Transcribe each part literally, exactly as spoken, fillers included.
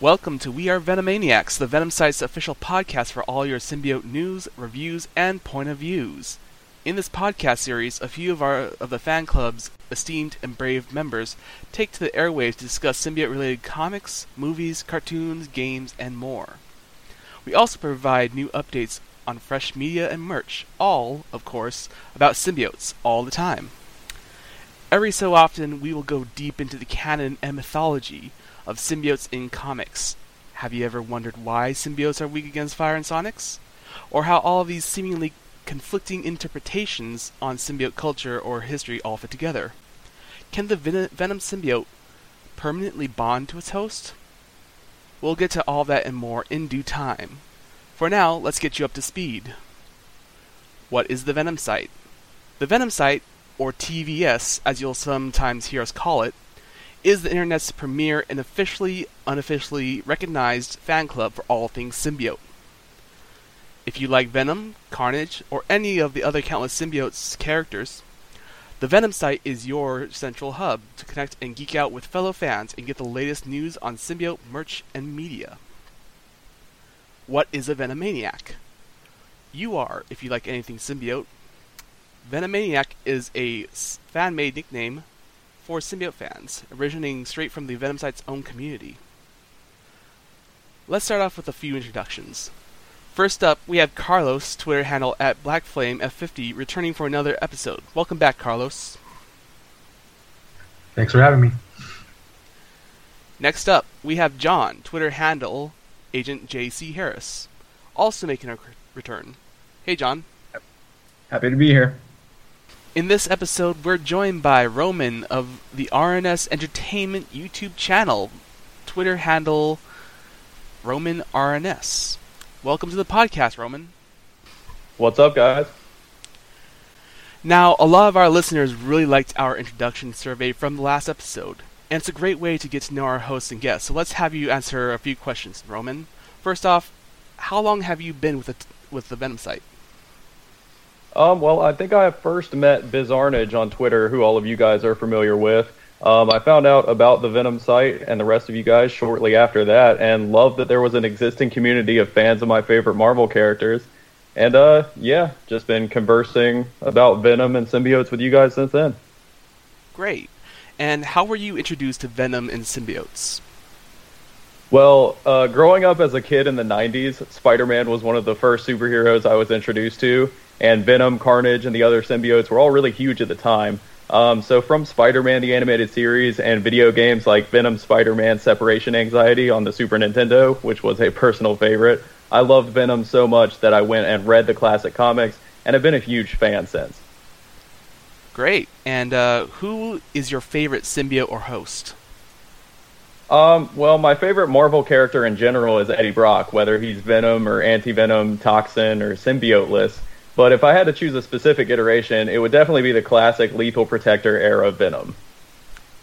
Welcome to We Are Venomaniacs, the Venom site's official podcast for all your symbiote news, reviews, and point of views. In this podcast series, a few of our of the fan club's esteemed and brave members take to the airwaves to discuss symbiote-related comics, movies, cartoons, games, and more. We also provide new updates on fresh media and merch, all, of course, about symbiotes, all the time. Every so often, we will go deep into the canon and mythology of symbiotes in comics. Have you ever wondered why symbiotes are weak against fire and sonics? Or how all of these seemingly conflicting interpretations on symbiote culture or history all fit together? Can the Ven- Venom symbiote permanently bond to its host? We'll get to all that and more in due time. For now, let's get you up to speed. What is the Venom site? The Venom site, or T V S as you'll sometimes hear us call it, is the internet's premier and officially, unofficially recognized fan club for all things symbiote. If you like Venom, Carnage, or any of the other countless symbiotes characters, the Venom site is your central hub to connect and geek out with fellow fans and get the latest news on symbiote merch and media. What is a Venomaniac? You are, if you like anything symbiote. Venomaniac is a fan-made nickname for symbiote fans, originating straight from the Venom site's own community. Let's start off with a few introductions. First up, we have Carlos, Twitter handle at Black Flame F fifty, returning for another episode. Welcome back, Carlos. Thanks for having me. Next up, we have John, Twitter handle Agent J. C. Harris, also making a return. Hey, John. Happy to be here. In this episode, we're joined by Roman of the R N S Entertainment YouTube channel, Twitter handle Roman R N S. Welcome to the podcast, Roman. What's up, guys? Now, a lot of our listeners really liked our introduction survey from the last episode, and it's a great way to get to know our hosts and guests, so let's have you answer a few questions, Roman. First off, how long have you been with the, with the Venom site? Um, well, I think I first met Biz Arnage on Twitter, who all of you guys are familiar with. Um, I found out about the Venom site and the rest of you guys shortly after that, and loved that there was an existing community of fans of my favorite Marvel characters. And, uh, yeah, just been conversing about Venom and symbiotes with you guys since then. Great. And how were you introduced to Venom and symbiotes? Well, uh, growing up as a kid in the nineties, Spider-Man was one of the first superheroes I was introduced to, and Venom, Carnage, and the other symbiotes were all really huge at the time. Um, so from Spider-Man, the animated series, and video games like Venom, Spider-Man, Separation Anxiety on the Super Nintendo, which was a personal favorite, I loved Venom so much that I went and read the classic comics, and have been a huge fan since. Great. And uh, who is your favorite symbiote or host? Um, well, my favorite Marvel character in general is Eddie Brock, whether he's Venom or Anti-Venom, Toxin, or symbioteless. But if I had to choose a specific iteration, it would definitely be the classic Lethal Protector era Venom.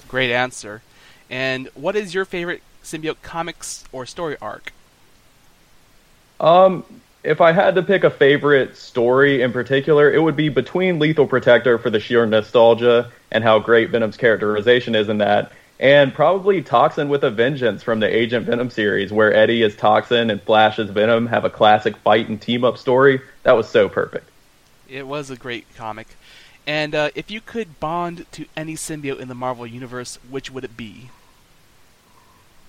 Great answer. And what is your favorite symbiote comics or story arc? Um, if I had to pick a favorite story in particular, it would be between Lethal Protector for the sheer nostalgia and how great Venom's characterization is in that, and probably Toxin with a Vengeance from the Agent Venom series, where Eddie as Toxin and Flash as Venom have a classic fight and team-up story. That was so perfect. It was a great comic. And uh, if you could bond to any symbiote in the Marvel Universe, which would it be?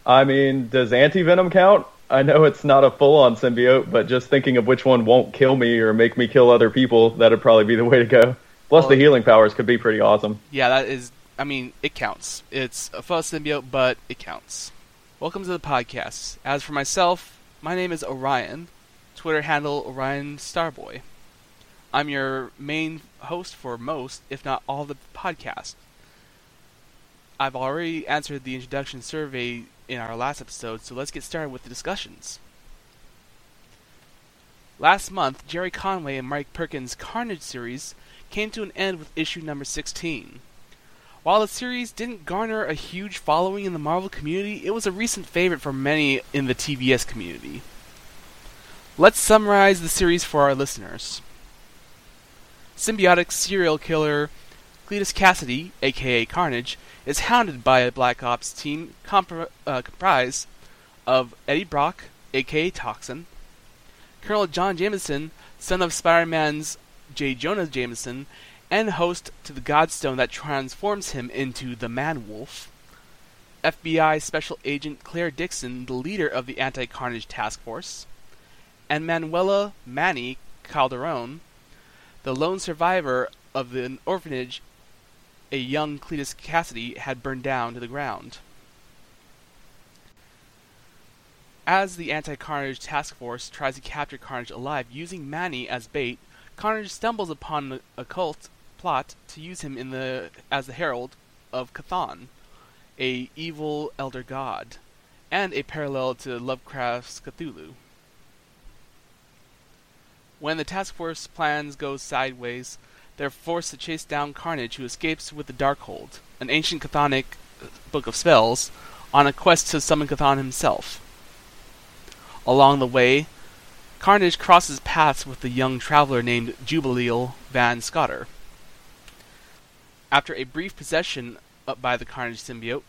I mean, does Anti-Venom count? I know it's not a full-on symbiote, but just thinking of which one won't kill me or make me kill other people, that would probably be the way to go. Plus, well, the healing powers could be pretty awesome. Yeah, that is... I mean, it counts. It's a full symbiote, but it counts. Welcome to the podcast. As for myself, my name is Orion, Twitter handle Orion Starboy. I'm your main host for most, if not all, the podcast. I've already answered the introduction survey in our last episode, so let's get started with the discussions. Last month, Jerry Conway and Mike Perkins' Carnage series came to an end with issue number sixteen. While the series didn't garner a huge following in the Marvel community, it was a recent favorite for many in the T V S community. Let's summarize the series for our listeners. Symbiotic serial killer Cletus Cassidy, aka Carnage, is hounded by a Black Ops team compr- uh, comprised of Eddie Brock, a k a. Toxin, Colonel John Jameson, son of Spider-Man's J. Jonah Jameson, and host to the Godstone that transforms him into the Man-Wolf, F B I Special Agent Claire Dixon, the leader of the Anti-Carnage Task Force, and Manuela Manny Calderon, the lone survivor of the orphanage a young Cletus Cassidy had burned down to the ground. As the Anti-Carnage Task Force tries to capture Carnage alive using Manny as bait, Carnage stumbles upon an occult plot to use him in the as the herald of Chthon, a evil elder god, and a parallel to Lovecraft's Cthulhu. When the task force plans go sideways, they're forced to chase down Carnage, who escapes with the Darkhold, an ancient Chthonic book of spells, on a quest to summon Chthon himself. Along the way, Carnage crosses paths with a young traveler named Jubileel Van Scotter. After a brief possession by the Carnage symbiote,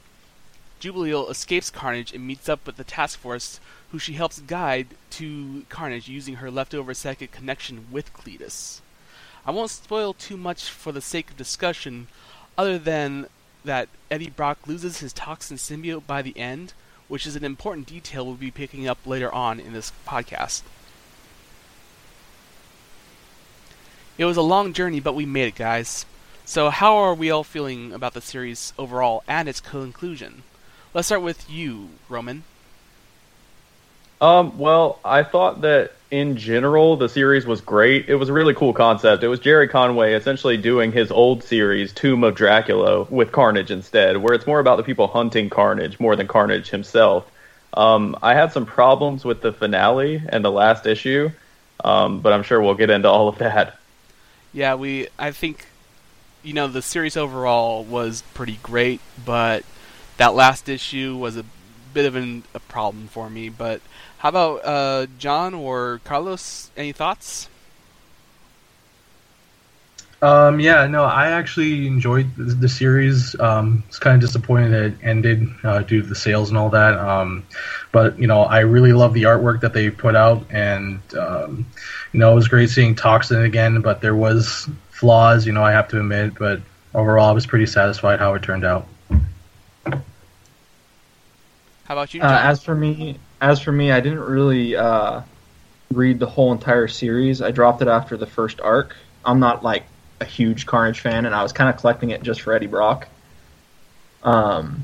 Jubileel escapes Carnage and meets up with the task force, who she helps guide to Carnage using her leftover psychic connection with Cletus. I won't spoil too much for the sake of discussion, other than that Eddie Brock loses his toxin symbiote by the end, which is an important detail we'll be picking up later on in this podcast. It was a long journey, but we made it, guys. So how are we all feeling about the series overall and its conclusion? Let's start with you, Roman. Um, well, I thought that in general the series was great. It was a really cool concept. It was Jerry Conway essentially doing his old series, Tomb of Dracula, with Carnage instead, where it's more about the people hunting Carnage more than Carnage himself. Um, I had some problems with the finale and the last issue, um, but I'm sure we'll get into all of that. Yeah, we. I think, you know, the series overall was pretty great, but that last issue was a bit of an, a problem for me. But how about uh, John or Carlos? Any thoughts? Um, yeah, no, I actually enjoyed the, the series. Um, it's kind of disappointing that it ended uh, due to the sales and all that. Um, but, you know, I really love the artwork that they put out. And, um, you know, it was great seeing Toxin again, but there was flaws, you know, I have to admit. But overall, I was pretty satisfied how it turned out. How about you, John? Uh, as for me, as for me, I didn't really uh, read the whole entire series. I dropped it after the first arc. I'm not, like, a huge Carnage fan, and I was kind of collecting it just for Eddie Brock. Um,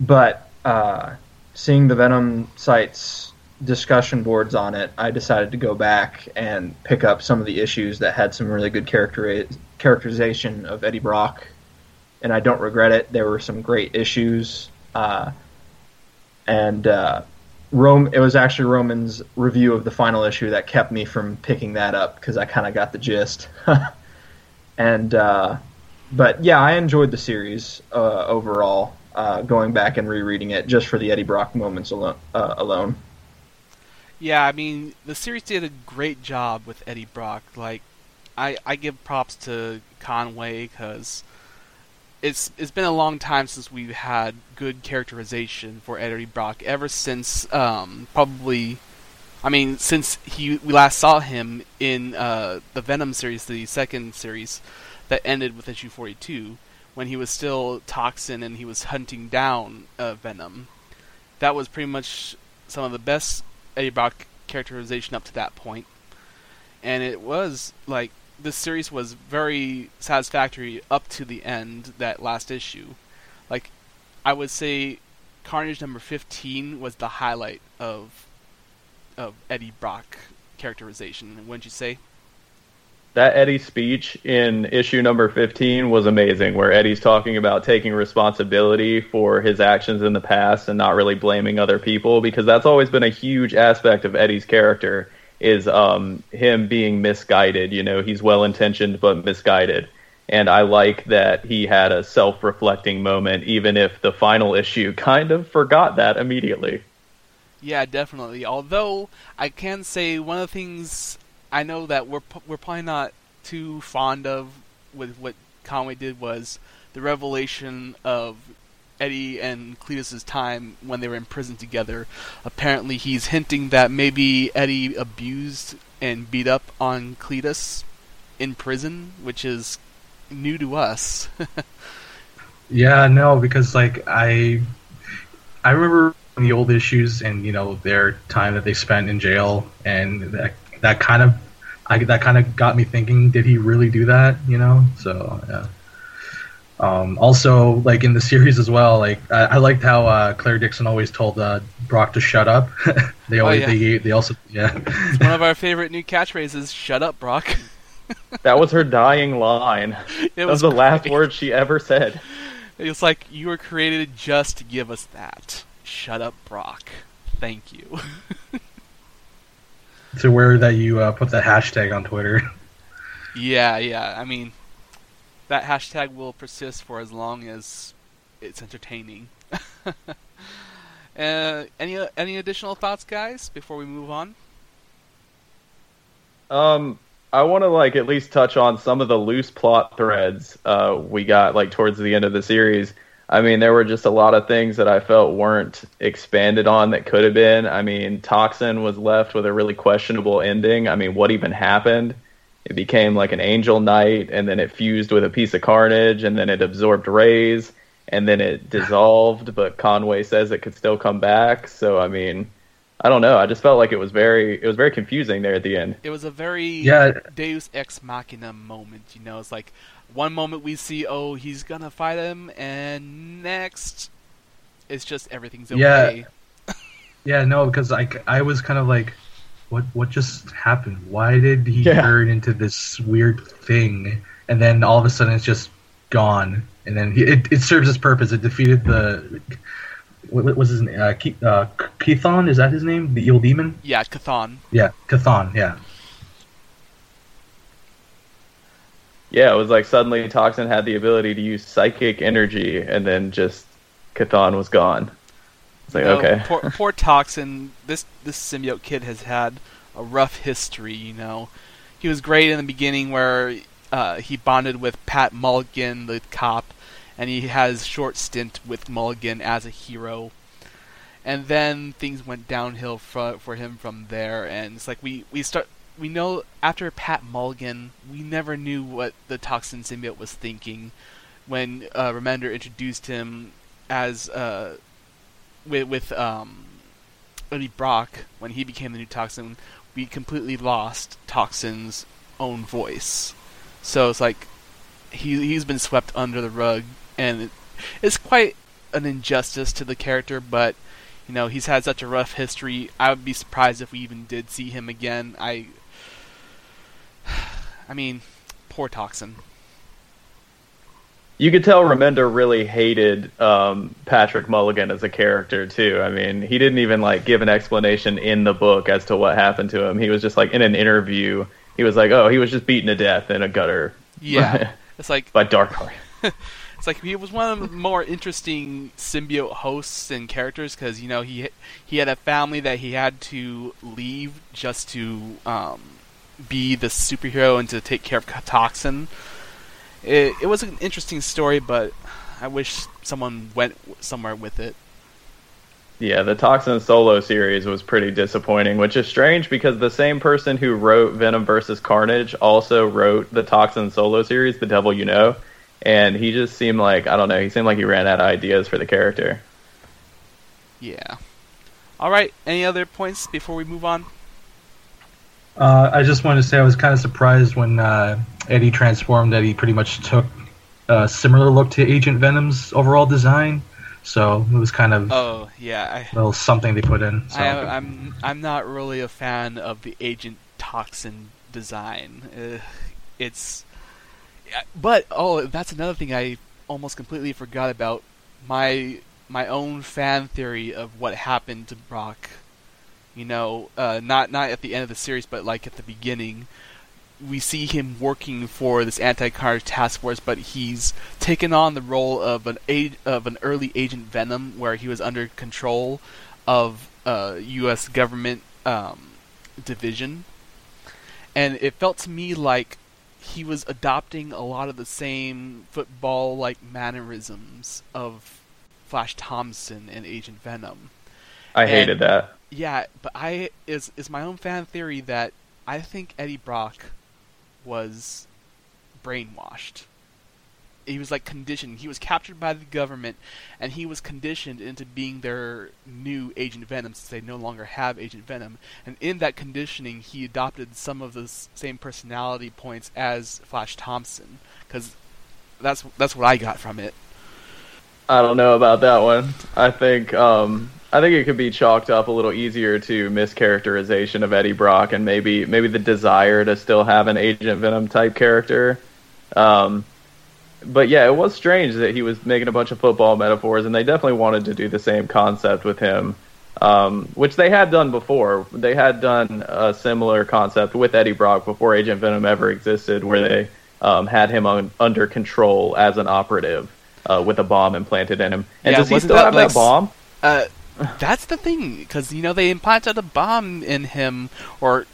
but uh, seeing the Venom site's discussion boards on it, I decided to go back and pick up some of the issues that had some really good character characterization of Eddie Brock, and I don't regret it. There were some great issues. Uh And uh, Rome, it was actually Roman's review of the final issue that kept me from picking that up because I kind of got the gist. and uh, But yeah, I enjoyed the series uh, overall, uh, going back and rereading it just for the Eddie Brock moments alo- uh, alone. Yeah, I mean, the series did a great job with Eddie Brock. Like, I, I give props to Conway because It's it's been a long time since we've had good characterization for Eddie Brock. Ever since um, probably, I mean, since he we last saw him in uh, the Venom series, the second series that ended with issue forty-two, when he was still Toxin and he was hunting down uh, Venom. That was pretty much some of the best Eddie Brock characterization up to that point, and it was like. This series was very satisfactory up to the end, that last issue. Like, I would say Carnage number fifteen was the highlight of of Eddie Brock characterization, wouldn't you say? That Eddie speech in issue number fifteen was amazing, where Eddie's talking about taking responsibility for his actions in the past and not really blaming other people, because that's always been a huge aspect of Eddie's character. Is um, him being misguided. You know, he's well-intentioned but misguided. And I like that he had a self-reflecting moment, even if the final issue kind of forgot that immediately. Yeah, definitely. Although, I can say one of the things I know that we're we're probably not too fond of with what Conway did was the revelation of Eddie and Cletus's time when they were in prison together. Apparently he's hinting that maybe Eddie abused and beat up on Cletus in prison, which is new to us. Yeah, no, because like I I remember the old issues and, you know, their time that they spent in jail, and that that kind of I, that kind of got me thinking, did he really do that, you know? So, yeah. Um, also, like, in the series as well, like, I, I liked how uh, Claire Dixon always told uh, Brock to shut up. they always, oh, yeah. they, they also, yeah. It's one of our favorite new catchphrases, shut up, Brock. That was her dying line. It that was, was the last word she ever said. It was like, you were created just to give us that. Shut up, Brock. Thank you. To where that you uh, put the hashtag on Twitter. Yeah, yeah. I mean, that hashtag will persist for as long as it's entertaining. uh, any any additional thoughts, guys, before we move on? Um, I want to like at least touch on some of the loose plot threads uh, we got like towards the end of the series. I mean, there were just a lot of things that I felt weren't expanded on that could have been. I mean, Toxin was left with a really questionable ending. I mean, what even happened? It became like an Angel Knight, and then it fused with a piece of Carnage, and then it absorbed Rays, and then it dissolved, but Conway says it could still come back. So, I mean, I don't know. I just felt like it was very it was very confusing there at the end. It was a very yeah. Deus Ex Machina moment, you know? It's like, one moment we see, oh, he's gonna fight him, and next, it's just everything's okay. Yeah, yeah, no, because I, I was kind of like, what what just happened? Why did he yeah. turn into this weird thing? And then all of a sudden, it's just gone. And then he, it it serves its purpose. It defeated the what was his name? Uh, Keith, uh, Chthon, is that his name? The evil demon? Yeah, Chthon. Yeah, Chthon. Yeah. Yeah, it was like suddenly Toxin had the ability to use psychic energy, and then just Chthon was gone. It's like, you know, okay. poor, poor Toxin. This this symbiote kid has had a rough history, you know. He was great in the beginning where uh, he bonded with Pat Mulligan, the cop, and he has a short stint with Mulligan as a hero. And then things went downhill for, for him from there, and it's like we, we start... We know after Pat Mulligan, we never knew what the Toxin symbiote was thinking when uh, Remender introduced him as uh, with, with um, Eddie Brock when he became the new Toxin. We completely lost Toxin's own voice, so it's like he he's been swept under the rug, and it, it's quite an injustice to the character, but. You know, he's had such a rough history. I would be surprised if we even did see him again. I, I mean, poor Toxin. You could tell Remender really hated um, Patrick Mulligan as a character too. I mean, he didn't even like give an explanation in the book as to what happened to him. He was just like in an interview. He was like, "Oh, he was just beaten to death in a gutter." Yeah, it's like by Darkheart. It's like he was one of the more interesting symbiote hosts and characters because, you know, he he had a family that he had to leave just to um, be the superhero and to take care of Toxin. It, it was an interesting story, but I wish someone went somewhere with it. Yeah, the Toxin solo series was pretty disappointing, which is strange because the same person who wrote Venom versus. Carnage also wrote the Toxin solo series, The Devil You Know. And he just seemed like, I don't know, he seemed like he ran out of ideas for the character. Yeah. All right, any other points before we move on? Uh, I just wanted to say I was kind of surprised when uh, Eddie transformed that he pretty much took a similar look to Agent Venom's overall design. So it was kind of oh, yeah, I, a little something they put in. So. I, I'm I'm not really a fan of the Agent Toxin design. Uh, it's... But, oh, that's another thing I almost completely forgot about. My my own fan theory of what happened to Brock. You know, uh, not, not at the end of the series, but like at the beginning. We see him working for this anti-Carnage task force, but he's taken on the role of an age, of an early Agent Venom, where he was under control of uh, U S government um, division. And it felt to me like he was adopting a lot of the same football-like mannerisms of Flash Thompson and Agent Venom. I and, hated that. Yeah, but I is is my own fan theory that I think Eddie Brock was brainwashed. He was like conditioned. He was captured by the government, and he was conditioned into being their new Agent Venom, since they no longer have Agent Venom. And in that conditioning, he adopted some of the same personality points as Flash Thompson, because that's that's what I got from it. I don't know about that one. I think um, I think it could be chalked up a little easier to mischaracterization of Eddie Brock, and maybe maybe the desire to still have an Agent Venom type character. Um, But yeah, it was strange that he was making a bunch of football metaphors, and they definitely wanted to do the same concept with him, um, which they had done before. They had done a similar concept with Eddie Brock before Agent Venom ever existed, where they um, had him on, under control as an operative uh, with a bomb implanted in him. And yeah, does he still that, have like, that bomb? Uh, that's the thing, because you know they implanted a bomb in him, or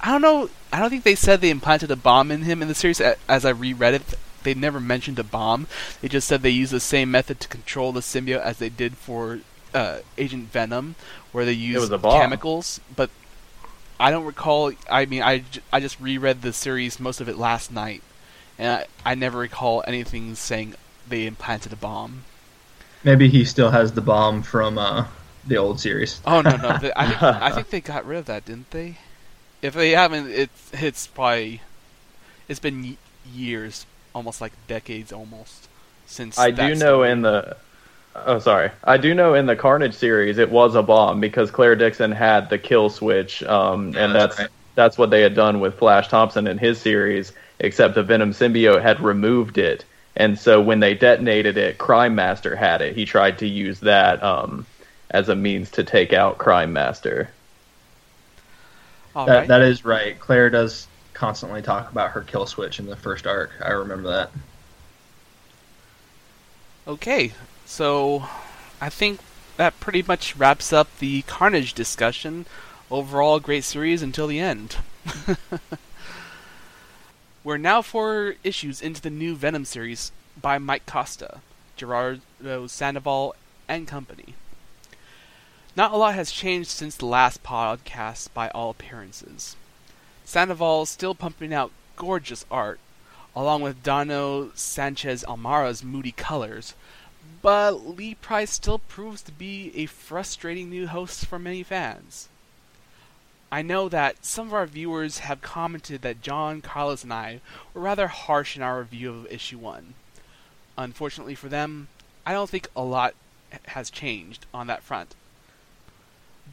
I don't know. I don't think they said they implanted a bomb in him in the series. As I reread it, they never mentioned a bomb. They just said they used the same method to control the symbiote as they did for uh, Agent Venom, where they used chemicals. But I don't recall. I mean, I, I just reread the series, most of it last night, and I, I never recall anything saying they implanted a bomb. Maybe he still has the bomb from uh, the old series. Oh no, no! They, I think, I think they got rid of that, didn't they? If they haven't, it's it's probably it's been years. Almost like decades almost since I do know story. in the oh sorry I do know in the Carnage series it was a bomb because Claire Dixon had the kill switch, um, and that's that's, right. that's what they had done with Flash Thompson in his series, except the Venom symbiote had removed it, and so when they detonated it, Crime Master had it. He tried to use that um, as a means to take out Crime Master. All that, right. that is right Claire does constantly talk about her kill switch in the first arc. I remember that. Okay, so I think that pretty much wraps up the Carnage discussion. Overall, great series until the end. We're now four issues into the new Venom series by Mike Costa, Gerardo Sandoval, and company. Not a lot has changed since the last podcast by all appearances. Sandoval still pumping out gorgeous art, along with Dano Sanchez Almara's moody colors, but Lee Price still proves to be a frustrating new host for many fans. I know that some of our viewers have commented that John, Carlos, and I were rather harsh in our review of issue one. Unfortunately for them, I don't think a lot has changed on that front.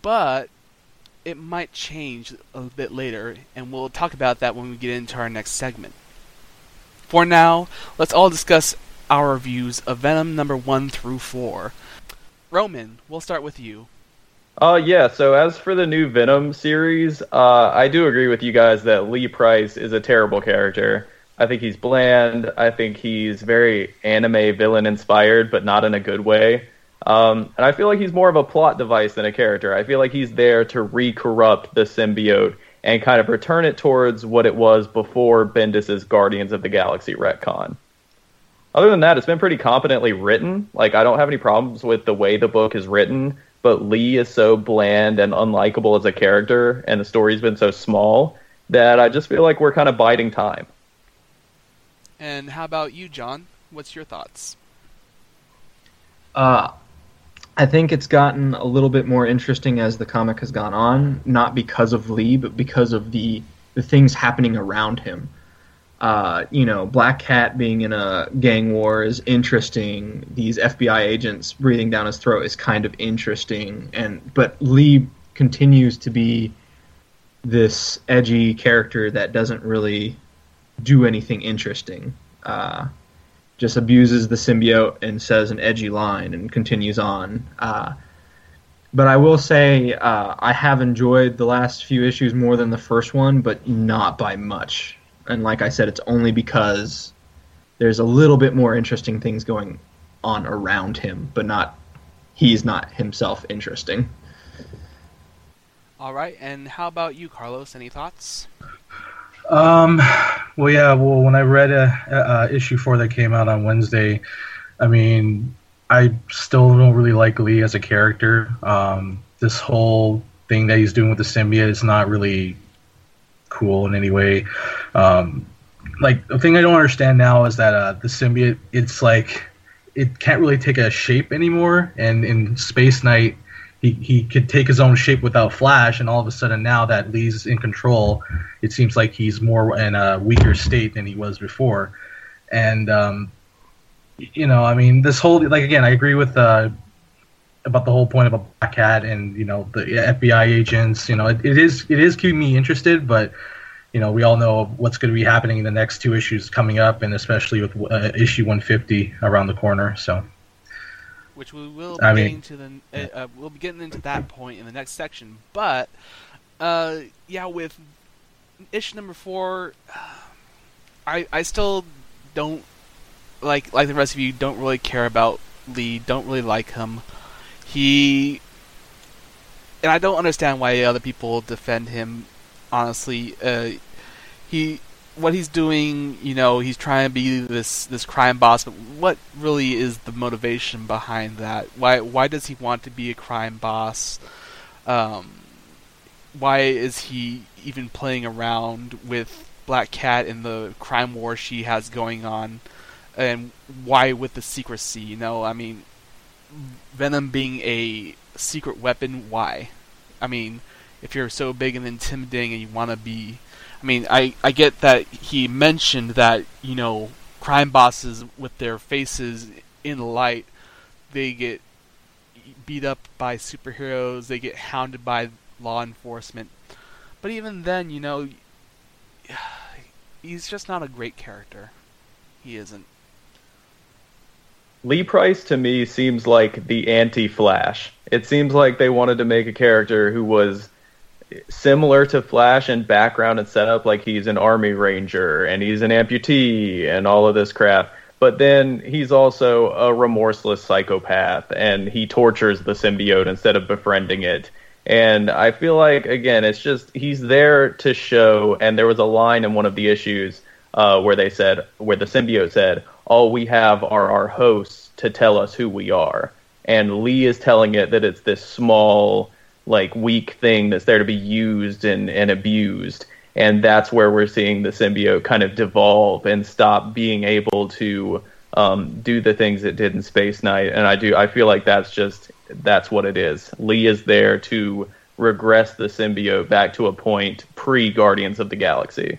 But it might change a bit later, and we'll talk about that when we get into our next segment. For now, let's all discuss our reviews of Venom number one through four. Roman, we'll start with you. Uh, yeah, so as for the new Venom series, uh, I do agree with you guys that Lee Price is a terrible character. I think he's bland. I think he's very anime villain-inspired, but not in a good way. Um, and I feel like he's more of a plot device than a character. I feel like he's there to re-corrupt the symbiote and kind of return it towards what it was before Bendis' Guardians of the Galaxy retcon. Other than that, it's been pretty competently written. Like, I don't have any problems with the way the book is written, but Lee is so bland and unlikable as a character, and the story's been so small, that I just feel like we're kind of biding time. And how about you, John? What's your thoughts? Uh... I think it's gotten a little bit more interesting as the comic has gone on, not because of Lee, but because of the, the things happening around him. Uh, you know, Black Cat being in a gang war is interesting. These F B I agents breathing down his throat is kind of interesting. And but Lee continues to be this edgy character that doesn't really do anything interesting. Uh just abuses the symbiote and says an edgy line and continues on. Uh, but I will say uh, I have enjoyed the last few issues more than the first one, but not by much. And like I said, it's only because there's a little bit more interesting things going on around him, but not he's not himself interesting. All right, and how about you, Carlos? Any thoughts? Um, well, yeah, well, when I read uh, uh, issue four that came out on Wednesday, I mean, I still don't really like Lee as a character. Um, this whole thing that he's doing with the symbiote is not really cool in any way. Um, like, the thing I don't understand now is that uh, the symbiote, it's like, it can't really take a shape anymore. And in Space Knight, he, he could take his own shape without Flash, and all of a sudden now that Lee's in control, it seems like he's more in a weaker state than he was before. And, um, you know, I mean, this whole, like, again, I agree with uh, about the whole point about Black Cat and, you know, the F B I agents. You know, it, it is it is keeping me interested, but, you know, we all know what's going to be happening in the next two issues coming up, and especially with uh, issue one fifty around the corner, so... Which we will be I mean, getting to the uh, uh, we'll be getting into that point in the next section, but uh, yeah, with issue number four, I I still don't like like the rest of you don't really care about Lee, don't really like him. He and I don't understand why other people defend him. Honestly, uh, he what he's doing, you know, he's trying to be this, this crime boss, but what really is the motivation behind that? Why why does he want to be a crime boss? Um, why is he even playing around with Black Cat and the crime war she has going on? And why with the secrecy, you know? I mean, Venom being a secret weapon, why? I mean, if you're so big and intimidating and you want to be... I mean, I, I get that he mentioned that, you know, crime bosses with their faces in the light, they get beat up by superheroes, they get hounded by law enforcement. But even then, you know, he's just not a great character. He isn't. Lee Price, to me, seems like the anti-Flash. It seems like they wanted to make a character who was similar to Flash in background and setup, like he's an army ranger and he's an amputee and all of this crap. But then he's also a remorseless psychopath and he tortures the symbiote instead of befriending it. And I feel like, again, it's just he's there to show. And there was a line in one of the issues uh, where they said, where the symbiote said, all we have are our hosts to tell us who we are. And Lee is telling it that it's this small, like, weak thing that's there to be used and, and abused. And that's where we're seeing the symbiote kind of devolve and stop being able to um, do the things it did in Space Knight. And I do, I feel like that's just, that's what it is. Lee is there to regress the symbiote back to a point pre-Guardians of the Galaxy.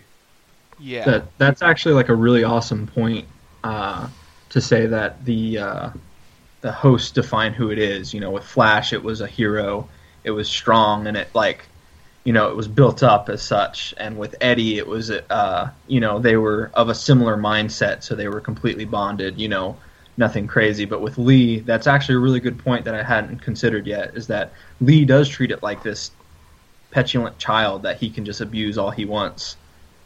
Yeah. That, that's actually, like, a really awesome point uh, to say that the, uh, the hosts define who it is. You know, with Flash, it was a hero. It was strong, and it, like, you know, it was built up as such. And with Eddie, it was, uh, you know, they were of a similar mindset, so they were completely bonded, you know, nothing crazy. But with Lee, that's actually a really good point that I hadn't considered yet, is that Lee does treat it like this petulant child that he can just abuse all he wants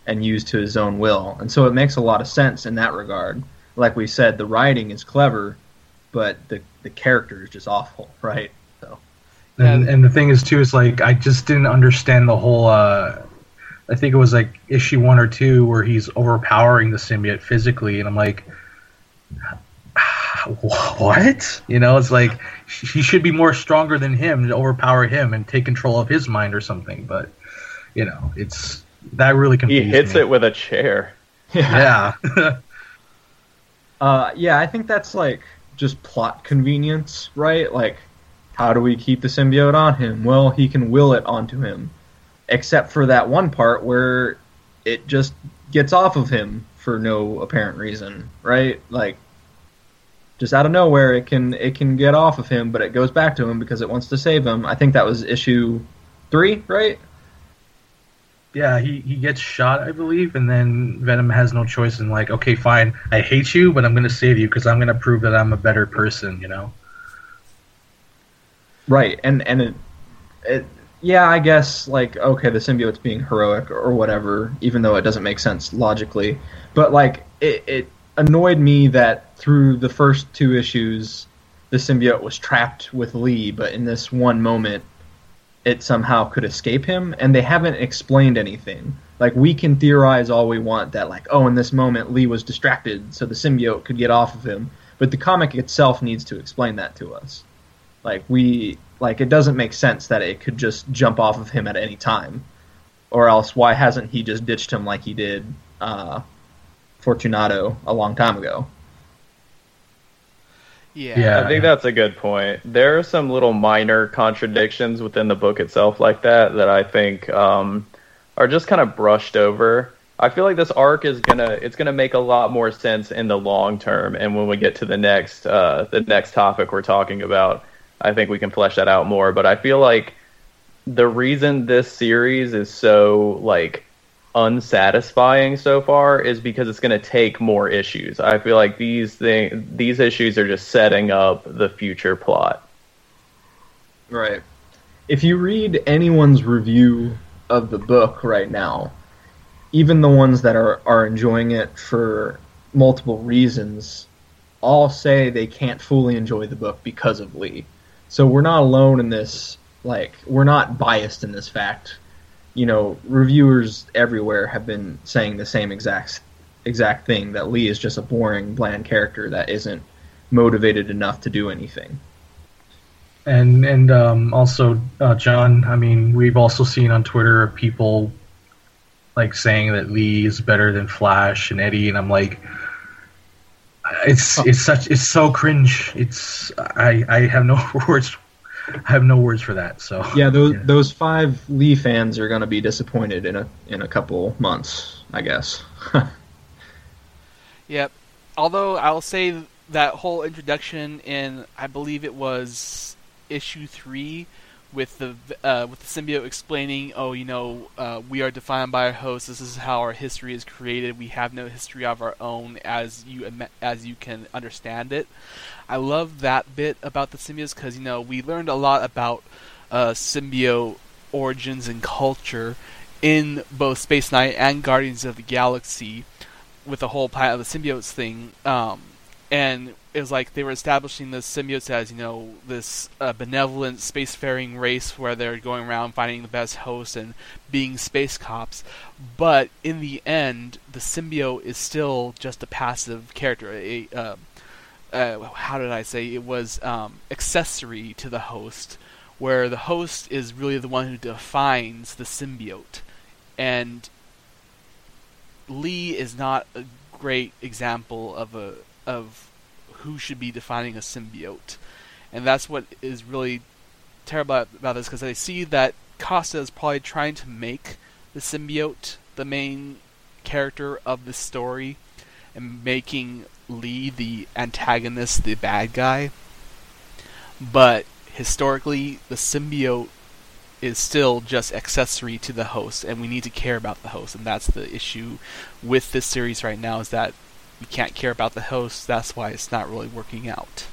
and use to his own will. And so it makes a lot of sense in that regard. Like we said, the writing is clever, but the, the character is just awful, right? And, and the thing is, too, is, like, I just didn't understand the whole, uh, I think it was, like, issue one or two where he's overpowering the symbiote physically, and I'm like, what? You know, it's like, she should be more stronger than him to overpower him and take control of his mind or something, but, you know, it's, that really confused me. He hits me. It with a chair. Yeah. Yeah. uh, yeah, I think that's, like, just plot convenience, right? Like, how do we keep the symbiote on him? Well, he can will it onto him. Except for that one part where it just gets off of him for no apparent reason, right? Like, just out of nowhere, it can it can get off of him, but it goes back to him because it wants to save him. I think that was issue three, right? Yeah, he, he gets shot, I believe, and then Venom has no choice and, like, okay, fine, I hate you, but I'm going to save you because I'm going to prove that I'm a better person, you know? Right, and, and it, it, yeah, I guess, like, okay, the symbiote's being heroic or whatever, even though it doesn't make sense logically. But, like, it, it annoyed me that through the first two issues, the symbiote was trapped with Lee, but in this one moment, it somehow could escape him, and they haven't explained anything. Like, we can theorize all we want that, like, oh, in this moment, Lee was distracted, so the symbiote could get off of him. but the comic itself needs to explain that to us. Like, we, like, it doesn't make sense that it could just jump off of him at any time, or else why hasn't he just ditched him like he did uh, Fortunato a long time ago? Yeah. yeah, I think that's a good point. There are some little minor contradictions within the book itself like that that I think um, are just kind of brushed over. I feel like this arc is gonna it's gonna make a lot more sense in the long term, and when we get to the next uh, the next topic we're talking about, I think we can flesh that out more. But I feel like the reason this series is so like unsatisfying so far is because it's going to take more issues. I feel like these thing, these issues are just setting up the future plot. Right. If you read anyone's review of the book right now, even the ones that are, are enjoying it for multiple reasons, all say they can't fully enjoy the book because of Lee. So we're not alone in this, like, we're not biased in this fact. You know, reviewers everywhere have been saying the same exact exact thing, that Lee is just a boring, bland character that isn't motivated enough to do anything. And and um, also, uh, John, I mean, we've also seen on Twitter people, like, saying that Lee is better than Flash and Eddie, and I'm like, it's oh. it's such it's so cringe. It's I, I have no words. I have no words for that. So yeah, those yeah. those five Lee fans are going to be disappointed in a in a couple months, I guess. Yep. Although I'll say that whole introduction in, I believe it was issue three, with the uh, with the symbiote explaining, oh, you know, uh, we are defined by our host. This is how our history is created. We have no history of our own, as you as you can understand it. I love that bit about the symbiotes because, you know, we learned a lot about uh, symbiote origins and culture in both Space Knight and Guardians of the Galaxy with the whole Planet of the Symbiotes thing. Um, and it was like they were establishing the symbiotes as, you know, this uh, benevolent spacefaring race where they're going around finding the best host and being space cops. But in the end, the symbiote is still just a passive character, a... Uh, Uh, how did I say, it was um, accessory to the host, where the host is really the one who defines the symbiote. And Lee is not a great example of a of who should be defining a symbiote. And that's what is really terrible about this, because I see that Costa is probably trying to make the symbiote the main character of the story, and making Lee the antagonist, the bad guy. But historically, the symbiote is still just accessory to the host, and we need to care about the host. And that's the issue with this series right now, is that we can't care about the host. That's why it's not really working out.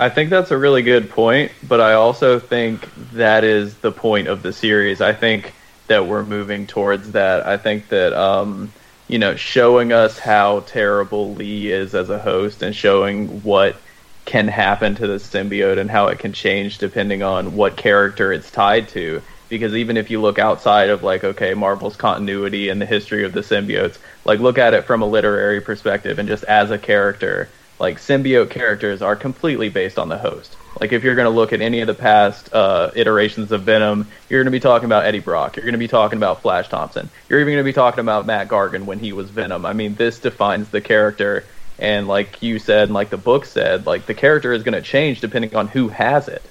I think that's a really good point, but I also think that is the point of the series. I think that we're moving towards that. I think that um you know, showing us how terrible Lee is as a host, and showing what can happen to the symbiote and how it can change depending on what character it's tied to. Because even if you look outside of, like, okay, Marvel's continuity and the history of the symbiotes, like, look at it from a literary perspective and just as a character, like, symbiote characters are completely based on the host. Like, if you're going to look at any of the past uh, iterations of Venom, you're going to be talking about Eddie Brock. You're going to be talking about Flash Thompson. You're even going to be talking about Matt Gargan when he was Venom. I mean, this defines the character. And like you said, and like the book said, like, the character is going to change depending on who has it.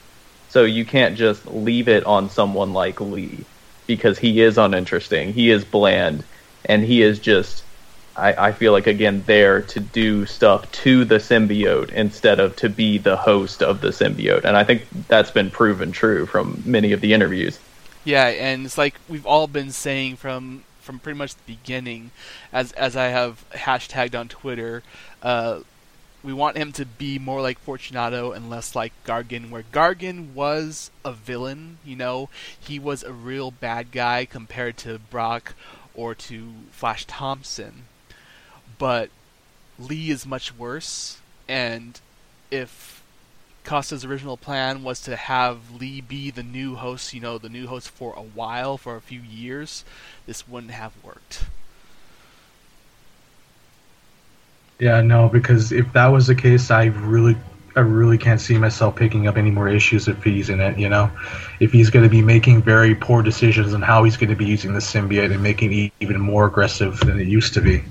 So you can't just leave it on someone like Lee, because he is uninteresting. He is bland. And he is just, I, I feel like, again, there to do stuff to the symbiote instead of to be the host of the symbiote. And I think that's been proven true from many of the interviews. Yeah, and it's like we've all been saying from from pretty much the beginning, as as I have hashtagged on Twitter, uh, we want him to be more like Fortunato and less like Gargan, where Gargan was a villain, you know. He was a real bad guy compared to Brock or to Flash Thompson. But Lee is much worse, and if Costa's original plan was to have Lee be the new host, you know, the new host for a while, for a few years, this wouldn't have worked. Yeah, no, because if that was the case, I really, I really can't see myself picking up any more issues if he's in it. You know, if he's going to be making very poor decisions on how he's going to be using the symbiote and making it even more aggressive than it used to be.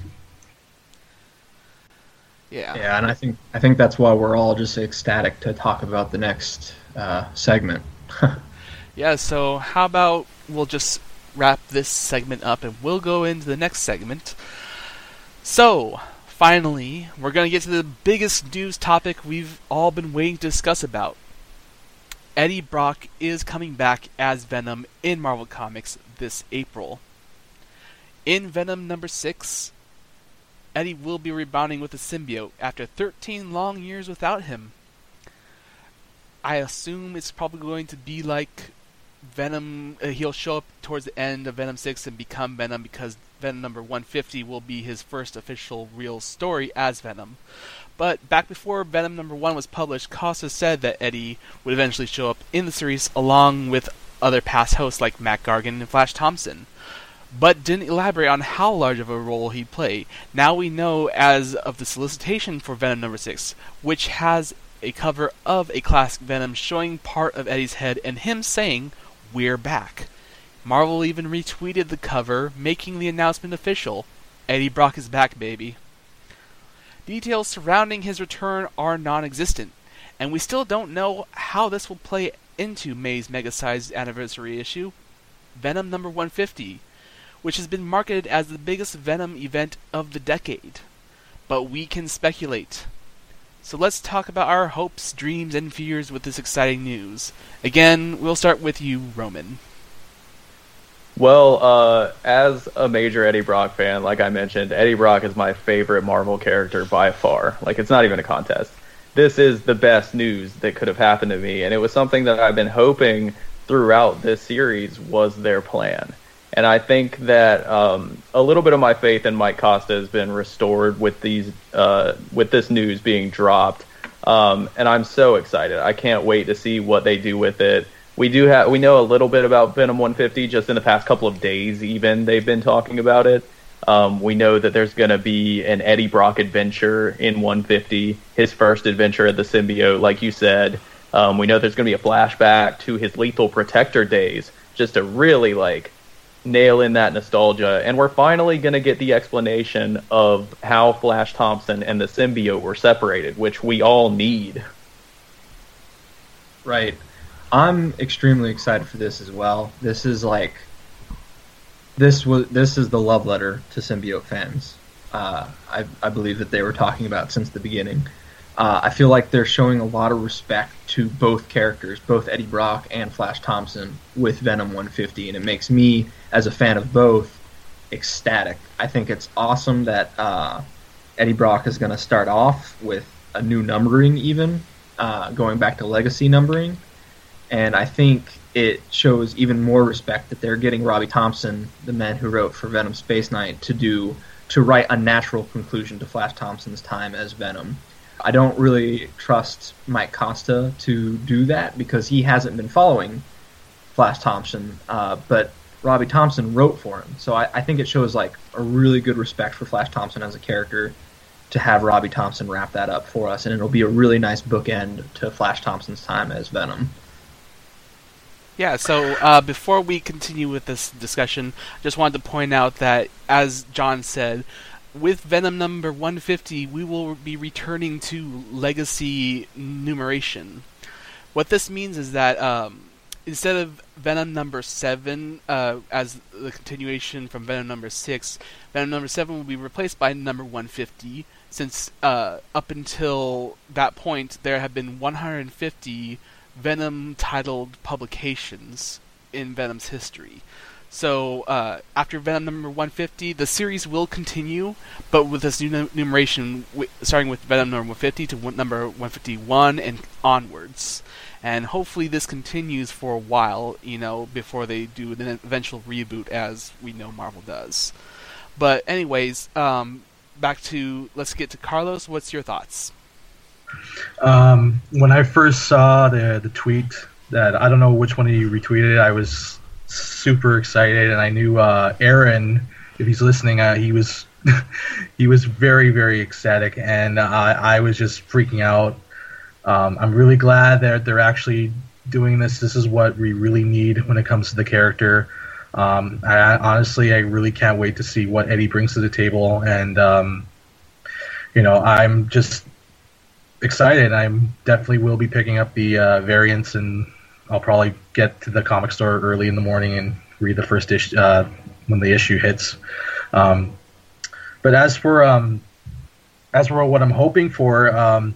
Yeah, yeah, and I think I think that's why we're all just ecstatic to talk about the next uh, segment. Yeah, so how about we'll just wrap this segment up and we'll go into the next segment. So, finally, we're going to get to the biggest news topic we've all been waiting to discuss about. Eddie Brock is coming back as Venom in Marvel Comics this April. In Venom number six, Eddie will be rebounding with a symbiote after thirteen long years without him. I assume it's probably going to be like Venom, uh, he'll show up towards the end of Venom six and become Venom, because Venom number one fifty will be his first official real story as Venom. But back before Venom number one was published, Costa said that Eddie would eventually show up in the series along with other past hosts like Matt Gargan and Flash Thompson, but didn't elaborate on how large of a role he'd play. Now we know as of the solicitation for Venom number six, which has a cover of a classic Venom showing part of Eddie's head and him saying, "We're back." Marvel even retweeted the cover, making the announcement official. Eddie Brock is back, baby. Details surrounding his return are non-existent, and we still don't know how this will play into May's mega-sized anniversary issue, Venom number one fifty, which has been marketed as the biggest Venom event of the decade. But we can speculate. So let's talk about our hopes, dreams, and fears with this exciting news. Again, we'll start with you, Roman. Well, uh, as a major Eddie Brock fan, like I mentioned, Eddie Brock is my favorite Marvel character by far. Like, it's not even a contest. This is the best news that could have happened to me, and it was something that I've been hoping throughout this series was their plan. And I think that um, a little bit of my faith in Mike Costa has been restored with these, uh, with this news being dropped. Um, and I'm so excited. I can't wait to see what they do with it. We do have, we know a little bit about Venom one fifty just in the past couple of days. Even they've been talking about it. Um, we know that there's going to be an Eddie Brock adventure in one fifty, his first adventure at the symbiote, like you said. Um, we know there's going to be a flashback to his Lethal Protector days, just to really like nail in that nostalgia, and we're finally going to get the explanation of how Flash Thompson and the symbiote were separated, which we all need. Right. I'm extremely excited for this as well. This is like, this was this is the love letter to symbiote fans. Uh, I, I believe that they were talking about since the beginning. Uh, I feel like they're showing a lot of respect to both characters, both Eddie Brock and Flash Thompson, with Venom one fifty, and it makes me, as a fan of both, ecstatic. I think it's awesome that uh, Eddie Brock is going to start off with a new numbering even, uh, going back to legacy numbering, and I think it shows even more respect that they're getting Robbie Thompson, the man who wrote for Venom Space Knight, to do to write a natural conclusion to Flash Thompson's time as Venom. I don't really trust Mike Costa to do that because he hasn't been following Flash Thompson, uh, but Robbie Thompson wrote for him. So I, I think it shows like a really good respect for Flash Thompson as a character to have Robbie Thompson wrap that up for us, and it'll be a really nice bookend to Flash Thompson's time as Venom. Yeah, so uh, before we continue with this discussion, I just wanted to point out that, as John said, with Venom number one fifty, we will be returning to legacy numeration. What this means is that um, instead of Venom number seven uh, as the continuation from Venom number six, Venom number seven will be replaced by number one fifty, since uh, up until that point there have been one hundred fifty Venom-titled publications in Venom's history. So, uh, after Venom number one fifty, the series will continue, but with this new numeration, w- starting with Venom number one fifty to w- number one fifty-one and onwards. And hopefully this continues for a while, you know, before they do an eventual reboot, as we know Marvel does. But anyways, um, back to, let's get to Carlos. What's your thoughts? Um, when I first saw the, the tweet, that I don't know which one of you retweeted, I was super excited, and I knew uh, Aaron if he's listening, uh, he was he was very, very ecstatic, and uh, I was just freaking out. Um, I'm really glad that they're actually doing this. This is what we really need when it comes to the character. Um, I, honestly, I really can't wait to see what Eddie brings to the table, and um, you know, I'm just excited. I'm definitely will be picking up the uh, variants, and I'll probably get to the comic store early in the morning and read the first issue uh, when the issue hits. Um, but as for um, as for what I'm hoping for, um,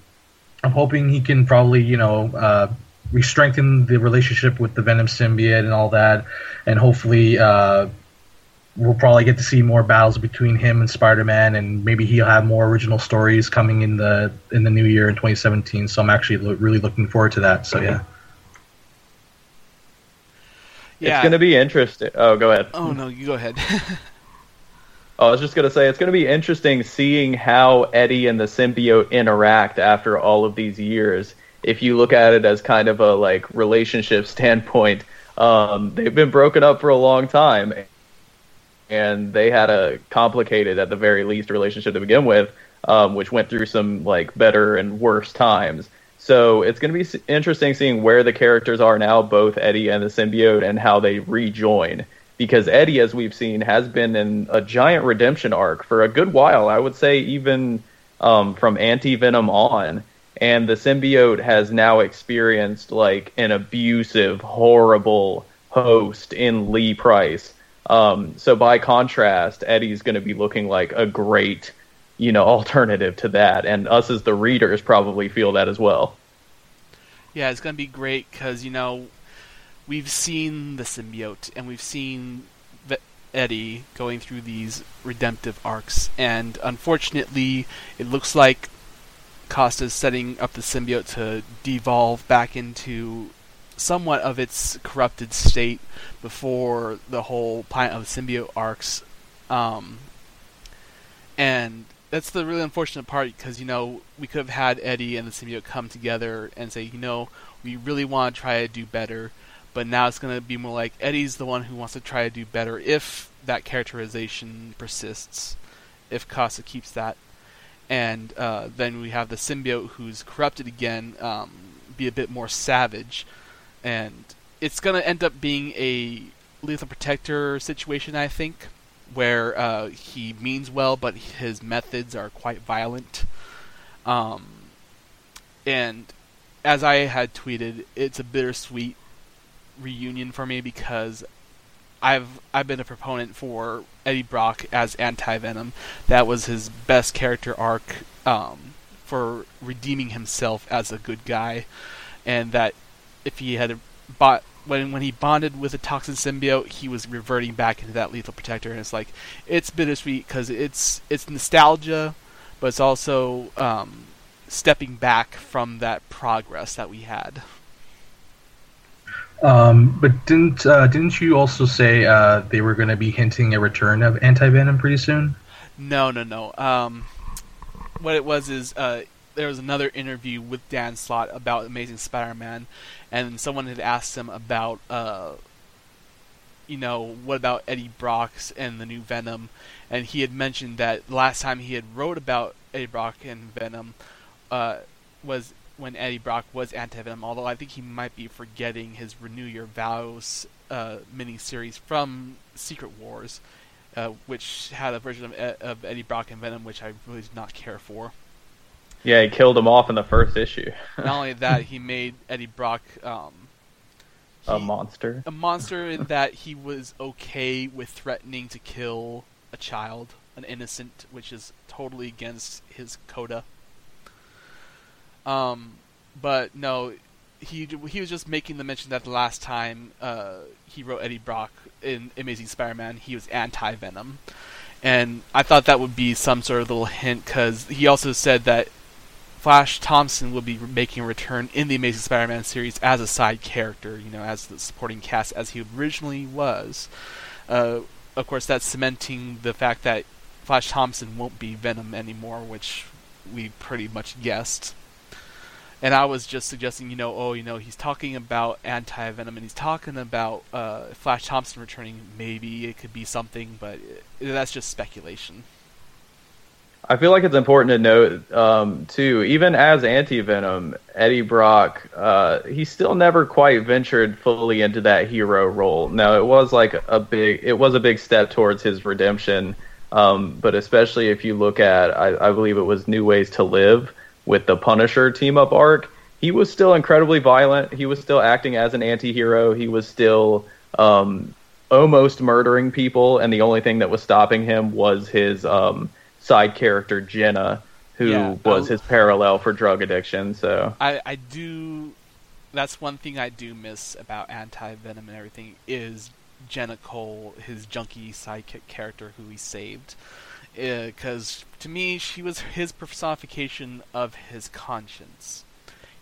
I'm hoping he can probably, you know, uh, we strengthen the relationship with the Venom symbiote and all that, and hopefully uh, we'll probably get to see more battles between him and Spider-Man, and maybe he'll have more original stories coming in the in the new year in twenty seventeen. So I'm actually lo- really looking forward to that. So yeah, yeah. It's going to be interesting. Oh, go ahead. Oh no, you go ahead. Oh, I was just going to say it's going to be interesting seeing how Eddie and the symbiote interact after all of these years. If you look at it as kind of a like relationship standpoint, um, they've been broken up for a long time, and they had a complicated, at the very least, relationship to begin with, um, which went through some like better and worse times. So it's going to be interesting seeing where the characters are now, both Eddie and the symbiote, and how they rejoin. Because Eddie, as we've seen, has been in a giant redemption arc for a good while. I would say even um, from Anti-Venom on. And the symbiote has now experienced like an abusive, horrible host in Lee Price. Um, so by contrast, Eddie's going to be looking like a great, you know, alternative to that. And us as the readers probably feel that as well. Yeah, it's going to be great because, you know, we've seen the symbiote and we've seen Eddie going through these redemptive arcs. And unfortunately, it looks like Costa's setting up the symbiote to devolve back into somewhat of its corrupted state before the whole Pint of Symbiote arcs. Um, and that's the really unfortunate part because, you know, we could have had Eddie and the symbiote come together and say, you know, we really want to try to do better, but now it's going to be more like Eddie's the one who wants to try to do better if that characterization persists, if Costa keeps that. And uh, then we have the symbiote who's corrupted again, um, be a bit more savage. And it's going to end up being a Lethal Protector situation, I think, where uh, he means well, but his methods are quite violent. Um, and as I had tweeted, it's a bittersweet reunion for me because I've I've been a proponent for Eddie Brock as Anti-Venom. That was his best character arc, um, for redeeming himself as a good guy, and that if he had bought when when he bonded with a toxin symbiote, he was reverting back into that Lethal Protector, and it's like it's bittersweet because it's it's nostalgia, but it's also um, stepping back from that progress that we had. Um, but didn't uh, didn't you also say uh, they were going to be hinting a return of Anti-Venom pretty soon? No, no, no. Um, what it was is uh, there was another interview with Dan Slott about Amazing Spider-Man, and someone had asked him about, uh, you know, what about Eddie Brock's and the new Venom, and he had mentioned that last time he had wrote about Eddie Brock and Venom uh, was when Eddie Brock was Anti-Venom, although I think he might be forgetting his Renew Your Vows uh, miniseries from Secret Wars, uh, which had a version of, e- of Eddie Brock and Venom, which I really did not care for. Yeah, he killed him off in the first issue. Not only that, he made Eddie Brock um, he, a monster. A monster in that he was okay with threatening to kill a child, an innocent, which is totally against his coda. Um, but no, he he was just making the mention that the last time uh, he wrote Eddie Brock in Amazing Spider-Man, he was Anti-Venom. And I thought that would be some sort of little hint, because he also said that Flash Thompson will be making a return in the Amazing Spider-Man series as a side character, you know, as the supporting cast, as he originally was. Uh, of course, that's cementing the fact that Flash Thompson won't be Venom anymore, which we pretty much guessed. And I was just suggesting, you know, oh, you know, he's talking about Anti-Venom and he's talking about uh, Flash Thompson returning. Maybe it could be something, but it, that's just speculation. I feel like it's important to note, um, too, even as Anti-Venom, Eddie Brock, uh, he still never quite ventured fully into that hero role. Now, it was like a big, it was a big step towards his redemption, um, but especially if you look at, I, I believe it was New Ways to Live with the Punisher team-up arc, he was still incredibly violent. He was still acting as an anti-hero. He was still um, almost murdering people, and the only thing that was stopping him was his... Um, side character Jenna, who yeah, was um, his parallel for drug addiction. So I, I do that's one thing I do miss about Anti-Venom and everything is Jenna Cole, his junkie sidekick character who he saved, because uh, to me she was his personification of his conscience.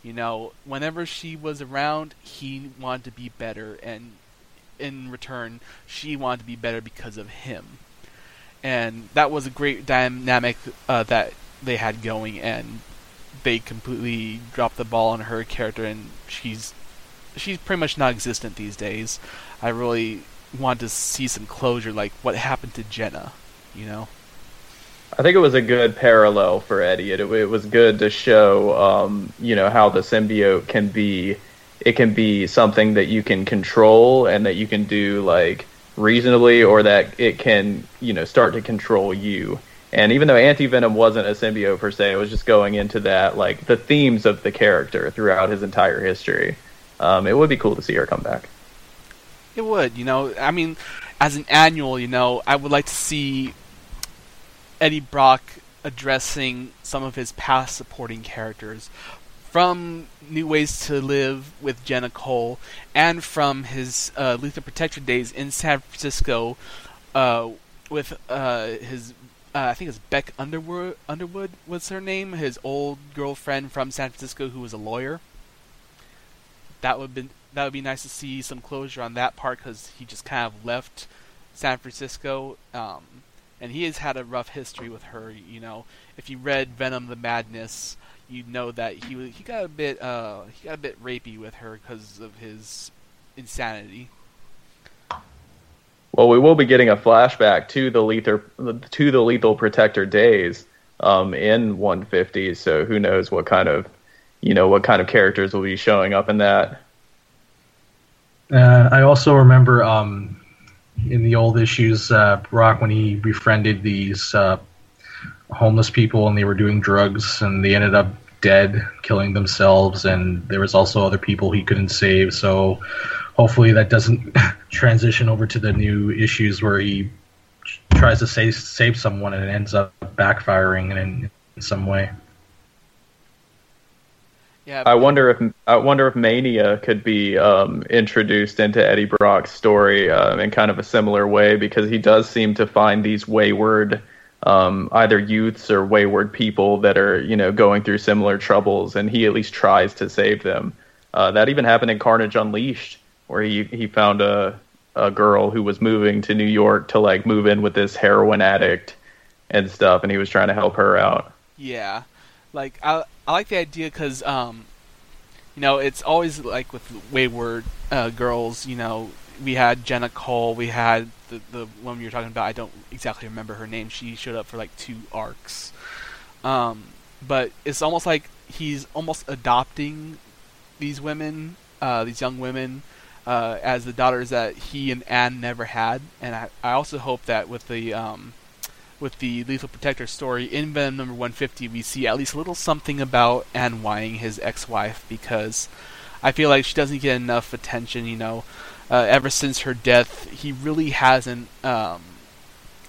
You know, whenever she was around, he wanted to be better, and in return she wanted to be better because of him. And that was a great dynamic uh, that they had going, and they completely dropped the ball on her character, and she's she's pretty much non-existent these days. I really want to see some closure, like what happened to Jenna, you know? I think it was a good parallel for Eddie. It, it was good to show, um, you know, how the symbiote can be, it can be something that you can control and that you can do, like, reasonably, or that it can, you know, start to control you. And even though Anti-Venom wasn't a symbiote per se, it was just going into that, like, the themes of the character throughout his entire history. Um, it would be cool to see her come back. It would, you know. I mean, as an annual, you know, I would like to see Eddie Brock addressing some of his past supporting characters, from New Ways to Live with Jenna Cole, and from his uh, Lethal Protector days in San Francisco uh, with uh, his, uh, I think it's Beck Underwood, Underwood was her name, his old girlfriend from San Francisco who was a lawyer. That would be, that would be nice to see some closure on that part, because he just kind of left San Francisco. Um, and he has had a rough history with her, you know. If you read Venom the Madness, you know that he he got a bit uh he got a bit rapey with her because of his insanity. Well, we will be getting a flashback to the lethal to the Lethal Protector days um, in one fifty. So who knows what kind of you know what kind of characters will be showing up in that. Uh, I also remember um, in the old issues, uh, Brock, when he befriended these Uh, homeless people, and they were doing drugs, and they ended up dead, killing themselves, and there was also other people he couldn't save. So hopefully that doesn't transition over to the new issues where he tries to save, save someone and it ends up backfiring in, in some way. Yeah, I wonder if I wonder if Mania could be um, introduced into Eddie Brock's story uh, in kind of a similar way, because he does seem to find these wayward Um, either youths or wayward people that are, you know, going through similar troubles, and he at least tries to save them. Uh, that even happened in Carnage Unleashed, where he, he found a, a girl who was moving to New York to, like, move in with this heroin addict and stuff, and he was trying to help her out. Yeah. Like, I I like the idea because, um, you know, it's always, like, with wayward uh, girls, you know, we had Jenna Cole, we had the the woman you were talking about, I don't exactly remember her name, she showed up for like two arcs. Um, but it's almost like he's almost adopting these women, uh, these young women, uh, as the daughters that he and Anne never had. And I, I also hope that with the um, with the Lethal Protector story in Venom number one fifty, we see at least a little something about Anne Wying, his ex-wife, because I feel like she doesn't get enough attention, you know. Uh, ever since her death, he really hasn't um,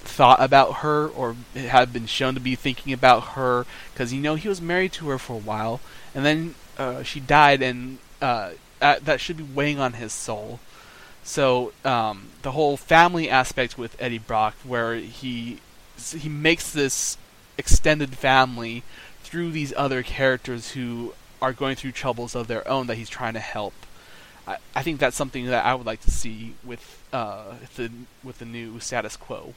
thought about her, or had been shown to be thinking about her, because, you know, he was married to her for a while, and then uh, she died, and uh, that, that should be weighing on his soul. So um, the whole family aspect with Eddie Brock, where he he makes this extended family through these other characters who are going through troubles of their own that he's trying to help. I think that's something that I would like to see with uh, the with the new status quo.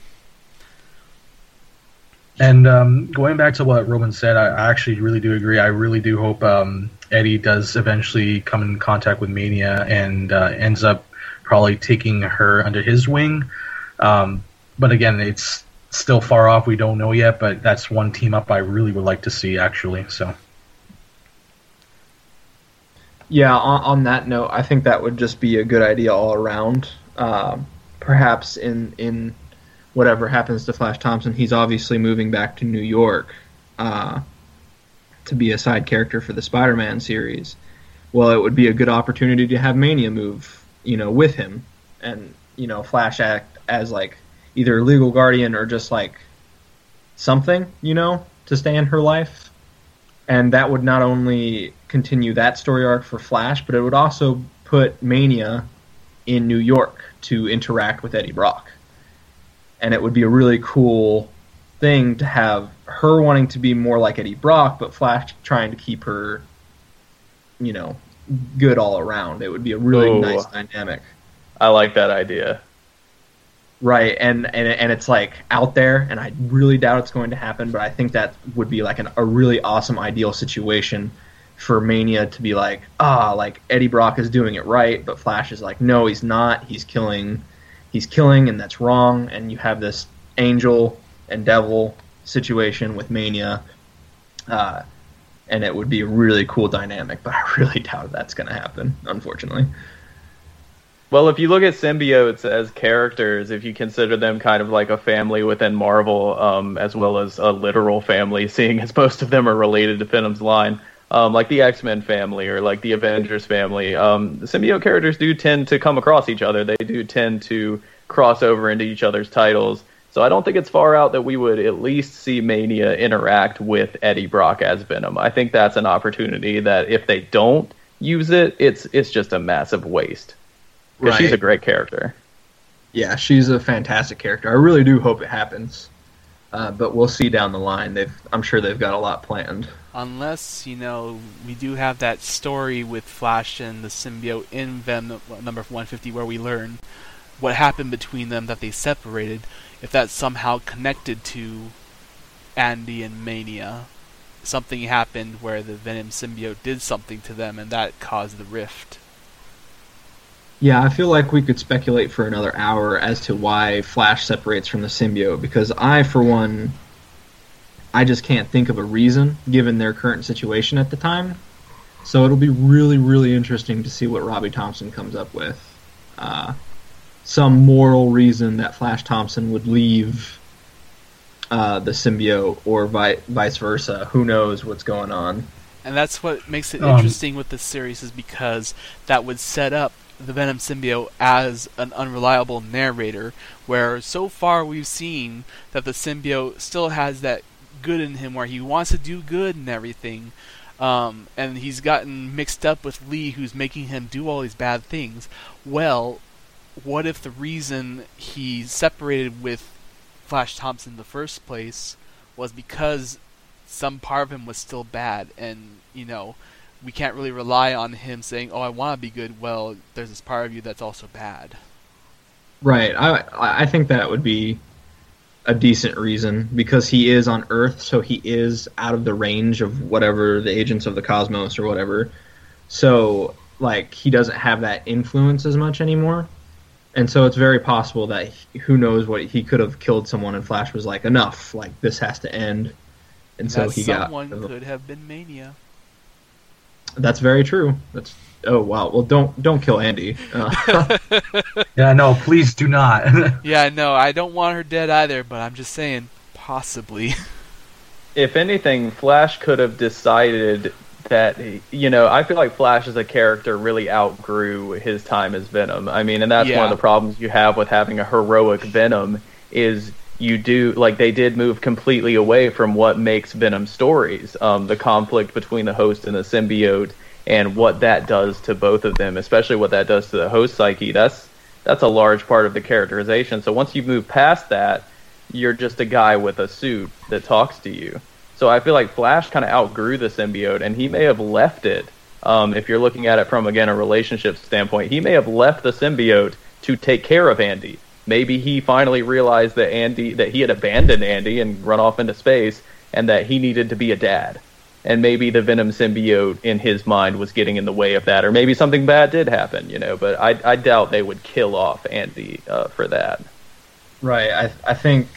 And um, going back to what Roman said, I actually really do agree. I really do hope um, Eddie does eventually come in contact with Mania and uh, ends up probably taking her under his wing. Um, but again, it's still far off. We don't know yet, but that's one team up I really would like to see, actually. So, yeah, on, on that note, I think that would just be a good idea all around. Uh, perhaps in in whatever happens to Flash Thompson, he's obviously moving back to New York uh, to be a side character for the Spider-Man series. Well, it would be a good opportunity to have Mania move, you know, with him, and you know, Flash act as like either a legal guardian or just like something, you know, to stay in her life. And that would not only continue that story arc for Flash, but it would also put Mania in New York to interact with Eddie Brock. And it would be a really cool thing to have her wanting to be more like Eddie Brock, but Flash trying to keep her, you know, good all around. It would be a really Ooh, nice dynamic. I like that idea. Right, and, and and it's like out there, and I really doubt it's going to happen, but I think that would be like an, a really awesome, ideal situation for Mania to be like, ah, like Eddie Brock is doing it right, but Flash is like, no, he's not. He's killing, he's killing, and that's wrong. And you have this angel and devil situation with Mania, uh, and it would be a really cool dynamic, but I really doubt that's going to happen, unfortunately. Well, if you look at symbiotes as characters, if you consider them kind of like a family within Marvel, um, as well as a literal family, seeing as most of them are related to Venom's line, um, like the X-Men family or like the Avengers family, um, the symbiote characters do tend to come across each other. They do tend to cross over into each other's titles. So I don't think it's far out that we would at least see Mania interact with Eddie Brock as Venom. I think that's an opportunity that if they don't use it, it's it's just a massive waste. Because right. She's a great character. Yeah, she's a fantastic character. I really do hope it happens. Uh, but we'll see down the line. They've, I'm sure they've got a lot planned. Unless, you know, we do have that story with Flash and the symbiote in Venom number one fifty where we learn what happened between them, that they separated, if that's somehow connected to Andy and Mania. Something happened where the Venom symbiote did something to them, and that caused the rift. Yeah, I feel like we could speculate for another hour as to why Flash separates from the symbiote, because I, for one, I just can't think of a reason, given their current situation at the time. So it'll be really, really interesting to see what Robbie Thompson comes up with. Uh, some moral reason that Flash Thompson would leave uh, the symbiote, or vi- vice versa. Who knows what's going on. And that's what makes it um, interesting with this series, is because that would set up the Venom symbiote as an unreliable narrator, where so far we've seen that the symbiote still has that good in him where he wants to do good and everything, um, and he's gotten mixed up with Lee, who's making him do all these bad things. Well, what if the reason he separated with Flash Thompson in the first place was because some part of him was still bad, and, you know, we can't really rely on him saying, oh, I want to be good. Well, there's this part of you that's also bad. Right. I I think that would be a decent reason, because he is on Earth, so he is out of the range of whatever the agents of the cosmos or whatever. So, like, he doesn't have that influence as much anymore. And so it's very possible that he, who knows what, he could have killed someone and Flash was like, enough, like, this has to end. And so that he someone got... someone could have been Mania. That's very true. That's oh wow. Well, don't don't kill Andy. Uh. Yeah, no, please do not. Yeah, no, I don't want her dead either. But I'm just saying, possibly. If anything, Flash could have decided that, you know, I feel like Flash as a character really outgrew his time as Venom. I mean, and that's yeah. one of the problems you have with having a heroic Venom is. You do, like, they did move completely away from what makes Venom stories, um, the conflict between the host and the symbiote, and what that does to both of them, especially what that does to the host psyche. That's that's a large part of the characterization. So once you move past that, you're just a guy with a suit that talks to you. So I feel like Flash kind of outgrew the symbiote, and he may have left it. Um, if you're looking at it from, again, a relationship standpoint, he may have left the symbiote to take care of Andy. Maybe he finally realized that Andy, that he had abandoned Andy and run off into space, and that he needed to be a dad. and maybe the Venom symbiote in his mind was getting in the way of that, or maybe something bad did happen, you know, but I, I doubt they would kill off Andy uh, for that. Right, I I think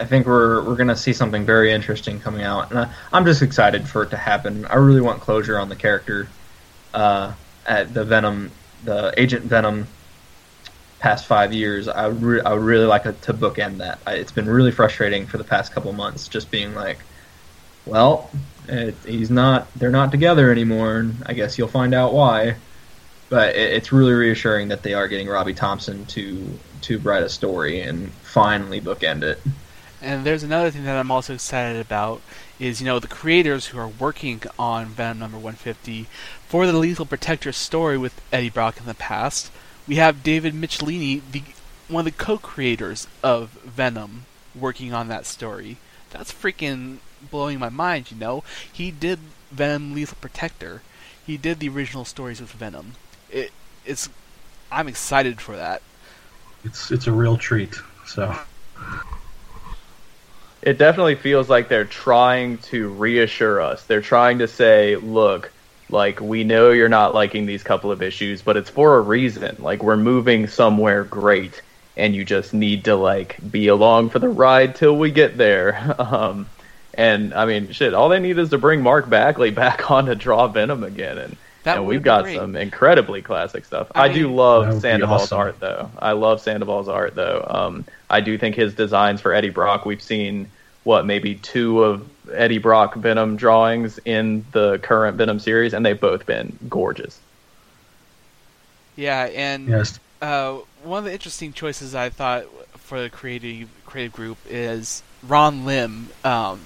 I think we're we're gonna see something very interesting coming out, and I, I'm just excited for it to happen. I really want closure on the character, uh, at the Venom, the Agent Venom, past five years. I re- I really like a, to bookend that. I, it's been really frustrating for the past couple months, just being like, well, it, he's not, they're not together anymore, and I guess you'll find out why. But it, it's really reassuring that they are getting Robbie Thompson to. to write a story and finally bookend it. And there's another thing that I'm also excited about is, you know, the creators who are working on Venom number one fifty for the Lethal Protector story with Eddie Brock in the past. We have David Michelinie, the one of the co-creators of Venom, working on that story. That's freaking blowing my mind, you know. He did Venom Lethal Protector. He did the original stories with Venom. It, it's, I'm excited for that. It's it's a real treat. So it definitely feels like they're trying to reassure us. They're trying to say, look, like, we know you're not liking these couple of issues, but it's for a reason. Like, we're moving somewhere great, and you just need to, like, be along for the ride till we get there. Um, and, I mean, shit, all they need is to bring Mark Bagley back on to draw Venom again, and That and we've got great. some incredibly classic stuff. I, mean, I do love Sandoval's awesome. art, though. I love Sandoval's art, though. Um, I do think his designs for Eddie Brock, we've seen, what, maybe two of Eddie Brock Venom drawings in the current Venom series, and they've both been gorgeous. Yeah, and yes. uh, one of the interesting choices I thought for the creative creative group is Ron Lim, um,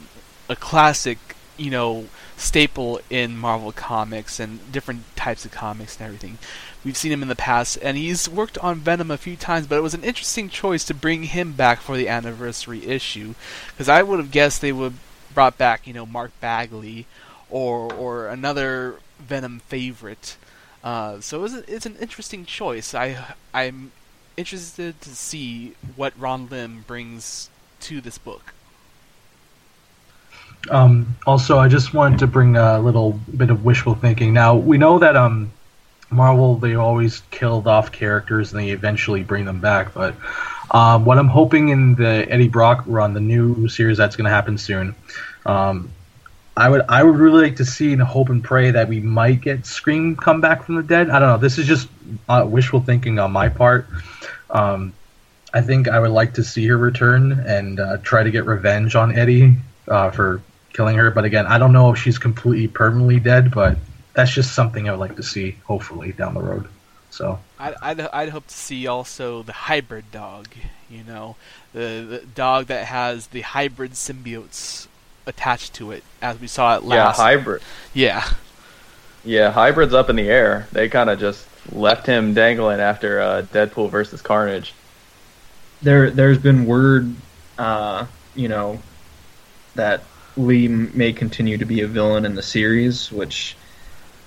a classic, you know, staple in Marvel Comics and different types of comics and everything. We've seen him in the past, and he's worked on Venom a few times, but it was an interesting choice to bring him back for the anniversary issue, because I would have guessed they would have brought back, you know, Mark Bagley or or another Venom favorite. Uh, so it was a, it's an interesting choice. I, I'm interested to see what Ron Lim brings to this book. Um, also, I just wanted to bring a little bit of wishful thinking. Now, we know that um, Marvel, they always killed off characters and they eventually bring them back. But um, what I'm hoping in the Eddie Brock run, the new series that's going to happen soon, um, I would I would really like to see and hope and pray that we might get Scream come back from the dead. I don't know. This is just uh, wishful thinking on my part. Um, I think I would like to see her return and uh, try to get revenge on Eddie uh, for killing her, but again, I don't know if she's completely permanently dead, but that's just something I would like to see, hopefully, down the road. So I'd, I'd, I'd hope to see also the hybrid dog, you know, the, the dog that has the hybrid symbiotes attached to it, as we saw it last. Yeah, hybrid. Yeah. Yeah, hybrid's up in the air. They kind of just left him dangling after uh, Deadpool versus Carnage. There, there's been word, uh, you know, that Lee may continue to be a villain in the series, which,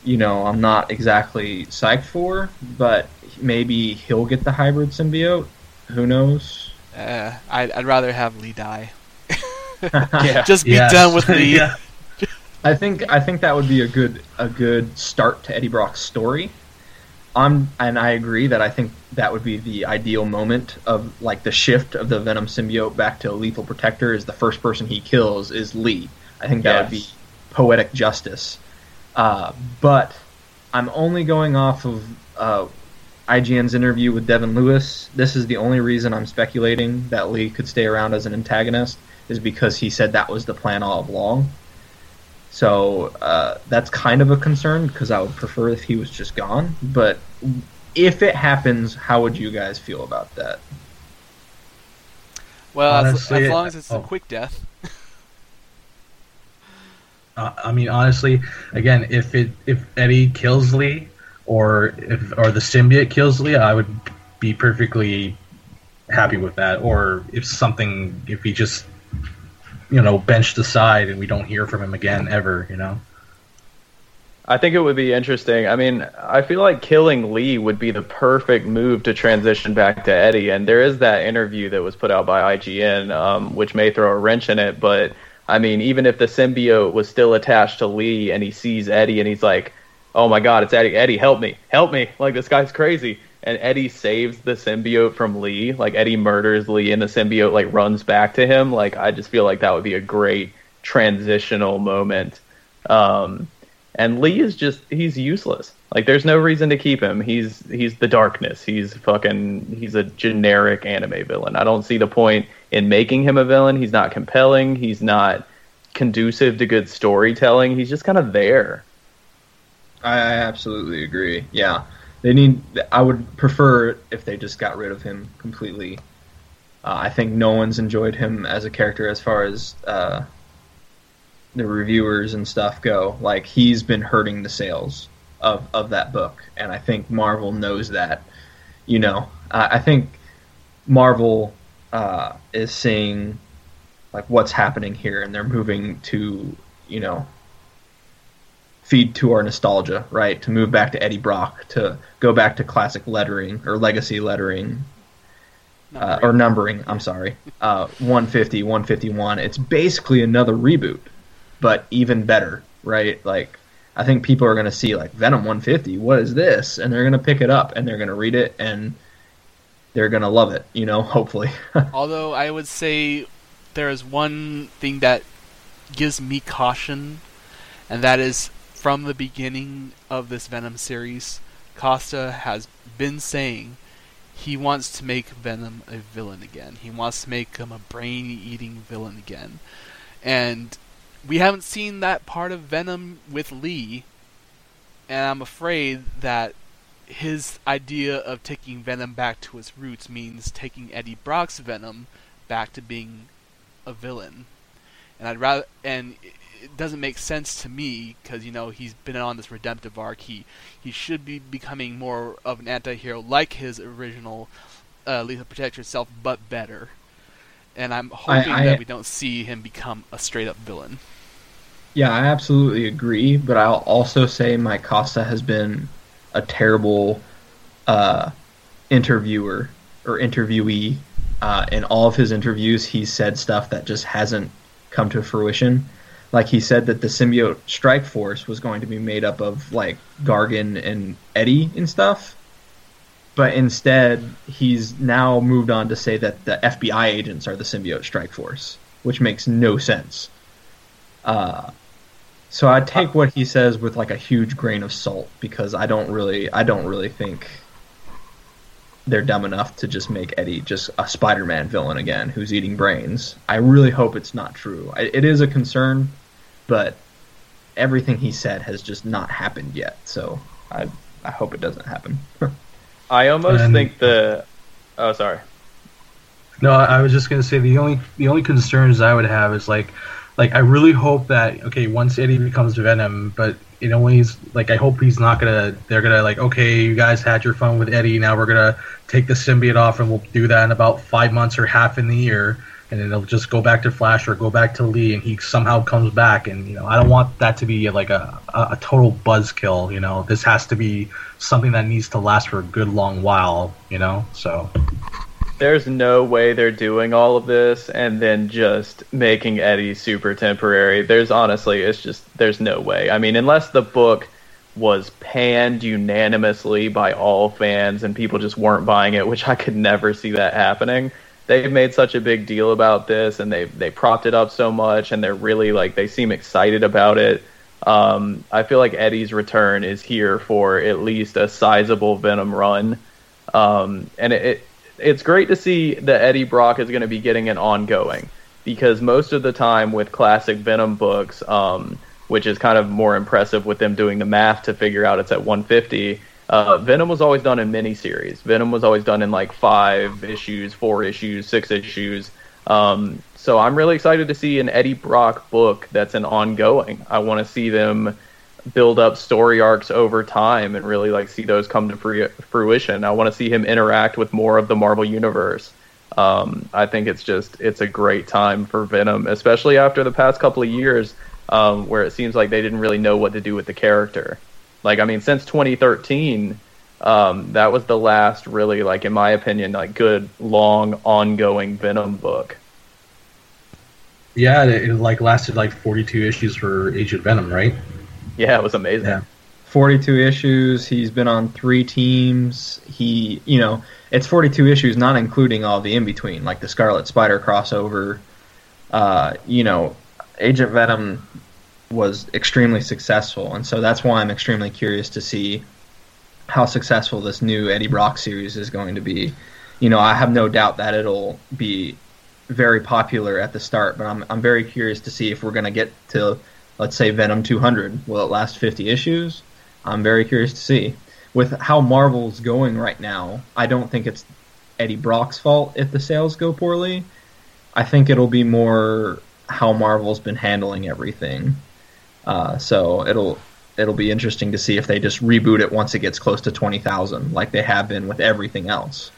you know, I'm not exactly psyched for, but maybe he'll get the hybrid symbiote. Who knows? Uh, I'd, I'd rather have Lee die. yeah. Just be yes. done with Lee. yeah. I think I think that would be a good a good start to Eddie Brock's story. I'm, and I agree that I think that would be the ideal moment of, like, the shift of the Venom symbiote back to a Lethal Protector is the first person he kills is Lee. I think that yes. would be poetic justice. Uh, but I'm only going off of uh, I G N's interview with Devin Lewis. This is the only reason I'm speculating that Lee could stay around as an antagonist is because he said that was the plan all along. So uh, that's kind of a concern because I would prefer if he was just gone. But if it happens, how would you guys feel about that? Well, honestly, as, as long as it's oh. a quick death. uh, I mean, honestly, again, if it if Eddie kills Lee or if or the symbiote kills Lee, I would be perfectly happy with that. Or if something, if he just, you know, benched aside and we don't hear from him again ever, you know? I think it would be interesting. I mean, I feel like killing Lee would be the perfect move to transition back to Eddie, and there is that interview that was put out by I G N, um, which may throw a wrench in it, but I mean, even if the symbiote was still attached to Lee and he sees Eddie and he's like, oh my God, it's Eddie. Eddie, help me. Help me. Like, this guy's crazy. And Eddie saves the symbiote from Lee. Like, Eddie murders Lee and the symbiote, like, runs back to him. Like, I just feel like that would be a great transitional moment. Um, and Lee is just, he's useless. Like, there's no reason to keep him. He's he's the darkness. He's fucking, he's a generic anime villain. I don't see the point in making him a villain. He's not compelling. He's not conducive to good storytelling. He's just kind of there. I absolutely agree. Yeah. They need. I would prefer if they just got rid of him completely. Uh, I think no one's enjoyed him as a character as far as uh, the reviewers and stuff go. Like, he's been hurting the sales of, of that book, and I think Marvel knows that. You know, uh, I think Marvel uh, is seeing like what's happening here, and they're moving to, you know, feed to our nostalgia, right? To move back to Eddie Brock, to go back to classic lettering or legacy lettering, numbering. Uh, or numbering, I'm sorry. Uh, one fifty, one fifty-one. It's basically another reboot, but even better, right? Like, I think people are going to see, like, Venom one fifty, what is this? And they're going to pick it up and they're going to read it and they're going to love it, you know, hopefully. Although I would say there is one thing that gives me caution, and that is, from the beginning of this Venom series, Costa has been saying he wants to make Venom a villain again. He wants to make him a brain-eating villain again. And we haven't seen that part of Venom with Lee, and I'm afraid that his idea of taking Venom back to its roots means taking Eddie Brock's Venom back to being a villain. And I'd rather... and. It doesn't make sense to me because, you know, he's been on this redemptive arc. He he should be becoming more of an anti-hero like his original uh, Lethal Protector self, but better. And I'm hoping I, I, that we don't see him become a straight-up villain. Yeah, I absolutely agree, but I'll also say Mike Costa has been a terrible uh, interviewer or interviewee. Uh, in all of his interviews, he said stuff that just hasn't come to fruition. Like, he said that the symbiote strike force was going to be made up of, like, Gargan and Eddie and stuff. But instead, he's now moved on to say that the F B I agents are the symbiote strike force, which makes no sense. Uh, so I take what he says with, like, a huge grain of salt, because I don't really, I don't really think they're dumb enough to just make Eddie just a Spider-Man villain again who's eating brains. I really hope it's not true. It is a concern, but everything he said has just not happened yet, so I I hope it doesn't happen. I almost and, think the... Oh, sorry. No, I was just going to say the only the only concerns I would have is, like, like I really hope that, okay, once Eddie becomes Venom, but... You know, when he's, like, I hope he's not gonna, they're gonna, like, okay, you guys had your fun with Eddie, now we're gonna take the symbiote off and we'll do that in about five months or half in the year, and then it'll just go back to Flash or go back to Lee, and he somehow comes back, and, you know, I don't want that to be, like, a, a, a total buzzkill, you know, this has to be something that needs to last for a good long while, you know, so... There's no way they're doing all of this and then just making Eddie super temporary. There's honestly, it's just, there's no way. I mean, unless the book was panned unanimously by all fans and people just weren't buying it, which I could never see that happening. They've made such a big deal about this and they they propped it up so much and they're really, like, they seem excited about it. Um, I feel like Eddie's return is here for at least a sizable Venom run. Um, and it... it It's great to see that Eddie Brock is going to be getting an ongoing, because most of the time with classic Venom books, um, which is kind of more impressive with them doing the math to figure out it's at one fifty, uh, Venom was always done in miniseries. Venom was always done in like five issues, four issues, six issues. Um, so I'm really excited to see an Eddie Brock book that's an ongoing. I want to see them build up story arcs over time and really, like, see those come to fruition. I want to see him interact with more of the Marvel Universe. Um, I think it's just, it's a great time for Venom, especially after the past couple of years um, where it seems like they didn't really know what to do with the character. Like, I mean, since twenty thirteen, um, that was the last really, like, in my opinion, like, good, long, ongoing Venom book. Yeah, it, it like lasted like forty-two issues for Agent Venom, right? Yeah, it was amazing. Yeah. forty-two issues. He's been on three teams. He, you know, it's forty-two issues, not including all the in between, like the Scarlet Spider crossover. Uh, you know, Agent Venom was extremely successful, and so that's why I'm extremely curious to see how successful this new Eddie Brock series is going to be. You know, I have no doubt that it'll be very popular at the start, but I'm I'm very curious to see if we're going to get to, let's say, Venom two hundred. Will it last fifty issues? I'm very curious to see. With how Marvel's going right now, I don't think it's Eddie Brock's fault if the sales go poorly. I think it'll be more how Marvel's been handling everything. Uh, so it'll it'll be interesting to see if they just reboot it once it gets close to twenty thousand, like they have been with everything else.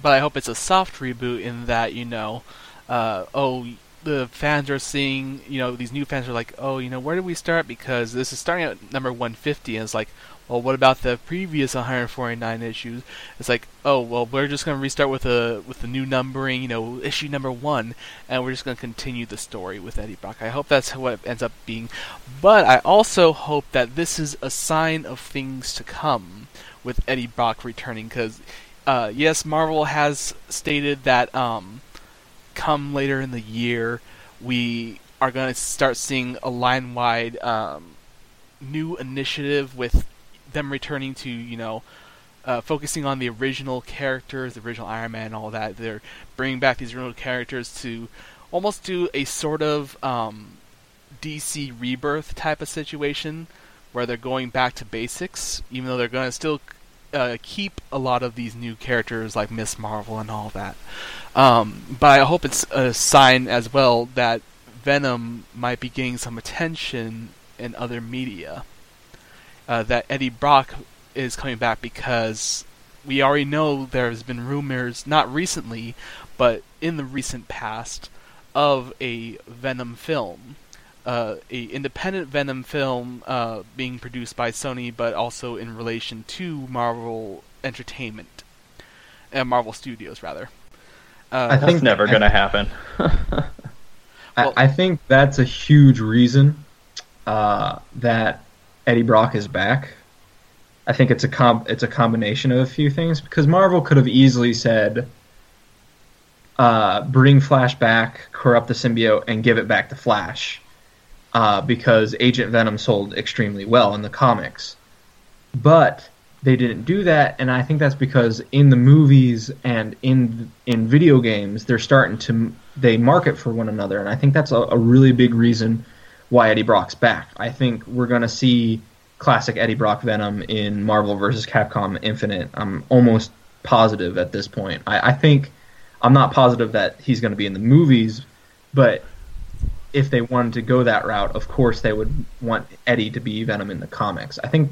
But I hope it's a soft reboot in that, you know, uh, oh, the fans are seeing, you know, these new fans are like, oh, you know, where do we start? Because this is starting at number one fifty, and it's like, well, what about the previous one forty-nine issues? It's like, oh, well, we're just going to restart with a with the new numbering, you know, issue number one, and we're just going to continue the story with Eddie Brock. I hope that's what it ends up being. But I also hope that this is a sign of things to come with Eddie Brock returning, because, uh, yes, Marvel has stated that um, come later in the year, we are going to start seeing a line-wide um, new initiative with them returning to, you know, uh, focusing on the original characters, the original Iron Man and all that. They're bringing back these original characters to almost do a sort of um, D C rebirth type of situation where they're going back to basics, even though they're going to still uh, keep a lot of these new characters like Miz Marvel and all that. Um, but I hope it's a sign as well that Venom might be getting some attention in other media. Uh, that Eddie Brock is coming back, because we already know there's been rumors, not recently, but in the recent past, of a Venom film. Uh, a independent Venom film uh, being produced by Sony, but also in relation to Marvel Entertainment. Uh, Marvel Studios, rather. Uh, I think that's never going to happen. I, well, I think that's a huge reason uh, that Eddie Brock is back. I think it's a com- it's a combination of a few things, because Marvel could have easily said, uh, bring Flash back, corrupt the symbiote, and give it back to Flash, uh, because Agent Venom sold extremely well in the comics. But they didn't do that, and I think that's because in the movies and in in video games, they're starting to they market for one another, and I think that's a, a really big reason why Eddie Brock's back. I think we're going to see classic Eddie Brock Venom in Marvel versus. Capcom Infinite. I'm almost positive at this point. I, I think I'm not positive that he's going to be in the movies, but if they wanted to go that route, of course they would want Eddie to be Venom in the comics. I think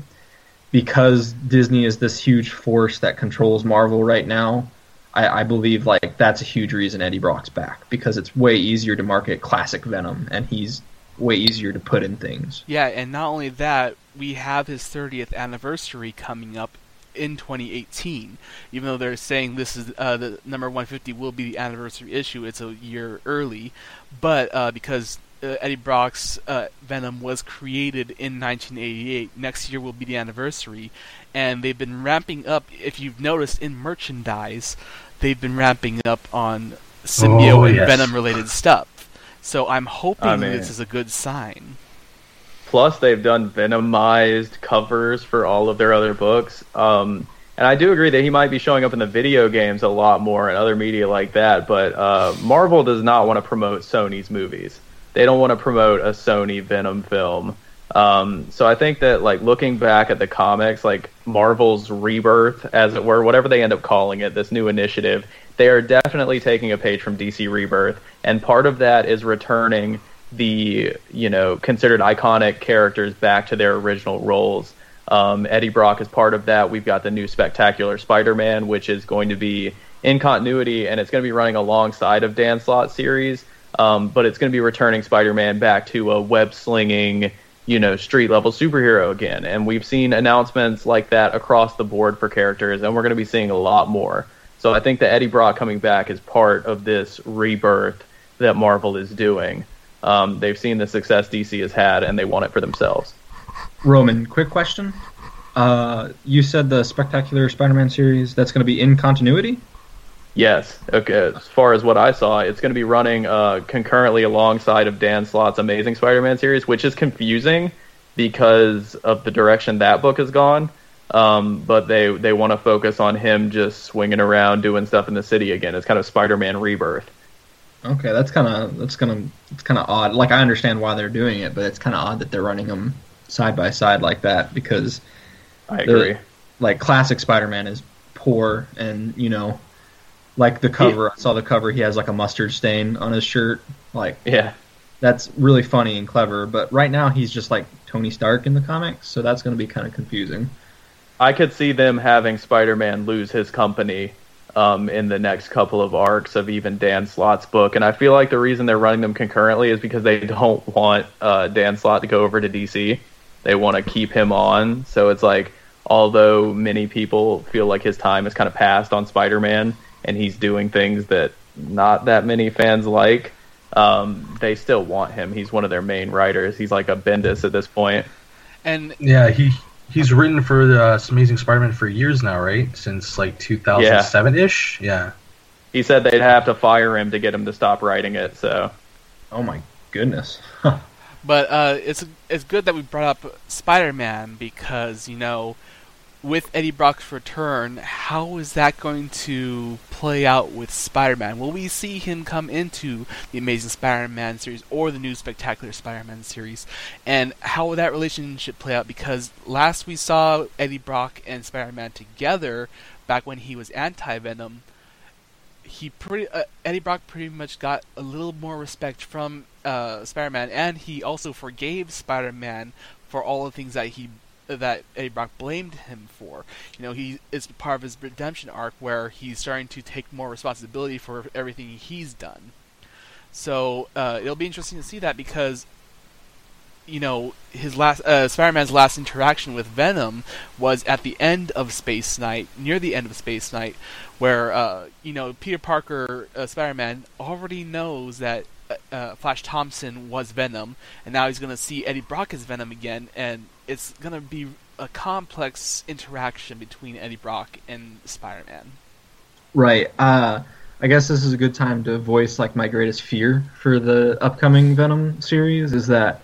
because Disney is this huge force that controls Marvel right now, I, I believe like that's a huge reason Eddie Brock's back, because it's way easier to market classic Venom, and he's way easier to put in things. Yeah, and not only that, we have his thirtieth anniversary coming up in twenty eighteen. Even though they're saying this is uh, the number one fifty will be the anniversary issue, it's a year early, but uh, because uh, Eddie Brock's uh, Venom was created in nineteen eighty-eight, next year will be the anniversary, and they've been ramping up, if you've noticed, in merchandise, they've been ramping up on symbiote oh, and yes. Venom-related stuff. So I'm hoping I mean, this is a good sign. Plus, they've done Venomized covers for all of their other books. Um, and I do agree that he might be showing up in the video games a lot more and other media like that. But uh, Marvel does not want to promote Sony's movies. They don't want to promote a Sony Venom film. Um, so I think that, like, looking back at the comics, like Marvel's rebirth, as it were, whatever they end up calling it, this new initiative, they are definitely taking a page from D C Rebirth, and part of that is returning the, you know, considered iconic characters back to their original roles. Um, Eddie Brock is part of that. We've got the new Spectacular Spider-Man, which is going to be in continuity, and it's going to be running alongside of Dan Slott's series, um, but it's going to be returning Spider-Man back to a web-slinging, you know, street-level superhero again. And we've seen announcements like that across the board for characters, and we're going to be seeing a lot more. So I think that Eddie Brock coming back is part of this rebirth that Marvel is doing. Um, they've seen the success D C has had, and they want it for themselves. Roman, quick question. Uh, you said the Spectacular Spider-Man series, that's going to be in continuity? Yes. Okay. As far as what I saw, it's going to be running uh, concurrently alongside of Dan Slott's Amazing Spider-Man series, which is confusing because of the direction that book has gone. Um, but they, they want to focus on him just swinging around doing stuff in the city again. It's kind of Spider-Man Rebirth. Okay, that's kind of that's gonna it's kind of odd. Like, I understand why they're doing it, but it's kind of odd that they're running them side by side like that, because I agree. Like, classic Spider-Man is poor, and you know, like the cover. Yeah. I saw the cover. He has like a mustard stain on his shirt. Like, yeah, that's really funny and clever. But right now he's just like Tony Stark in the comics, so that's going to be kind of confusing. I could see them having Spider-Man lose his company um, in the next couple of arcs of even Dan Slott's book. And I feel like the reason they're running them concurrently is because they don't want uh, Dan Slott to go over to D C. They want to keep him on. So it's like, although many people feel like his time has kind of passed on Spider-Man and he's doing things that not that many fans like, um, they still want him. He's one of their main writers. He's like a Bendis at this point. And yeah, he... He's written for the uh, Amazing Spider-Man for years now, right? Since, like, two thousand seven-ish? Yeah. yeah. He said they'd have to fire him to get him to stop writing it, so... Oh, my goodness. Huh. But uh, it's it's good that we brought up Spider-Man because, you know, with Eddie Brock's return, how is that going to play out with Spider-Man? Will we see him come into the Amazing Spider-Man series or the new Spectacular Spider-Man series? And how will that relationship play out? Because last we saw Eddie Brock and Spider-Man together, back when he was Anti-Venom, he pretty uh, Eddie Brock pretty much got a little more respect from uh, Spider-Man, and he also forgave Spider-Man for all the things that he that Eddie Brock blamed him for. You know, he it's part of his redemption arc where he's starting to take more responsibility for everything he's done. So uh, it'll be interesting to see that because, you know, his last uh, Spider-Man's last interaction with Venom was at the end of Space Knight, near the end of Space Knight, where uh, you know Peter Parker, uh, Spider-Man, already knows that uh, Flash Thompson was Venom, and now he's going to see Eddie Brock as Venom again, and it's going to be a complex interaction between Eddie Brock and Spider-Man. Right. Uh, I guess this is a good time to voice like my greatest fear for the upcoming Venom series is that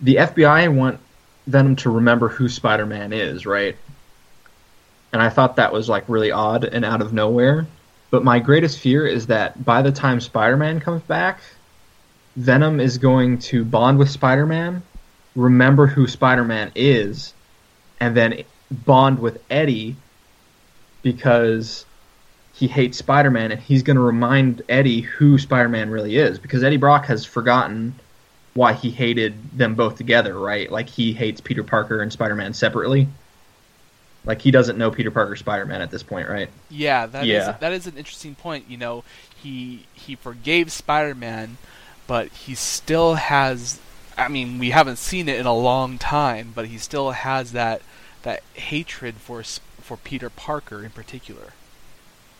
the F B I want Venom to remember who Spider-Man is, right? And I thought that was like really odd and out of nowhere. But my greatest fear is that by the time Spider-Man comes back, Venom is going to bond with Spider-Man, remember who Spider-Man is, and then bond with Eddie because he hates Spider-Man, and he's going to remind Eddie who Spider-Man really is, because Eddie Brock has forgotten why he hated them both together, right? Like, he hates Peter Parker and Spider-Man separately. Like, he doesn't know Peter Parker Spider-Man at this point, right? Yeah, that, yeah. Is, that is an interesting point. You know, he he forgave Spider-Man, but he still has... I mean, we haven't seen it in a long time, but he still has that that hatred for for Peter Parker in particular.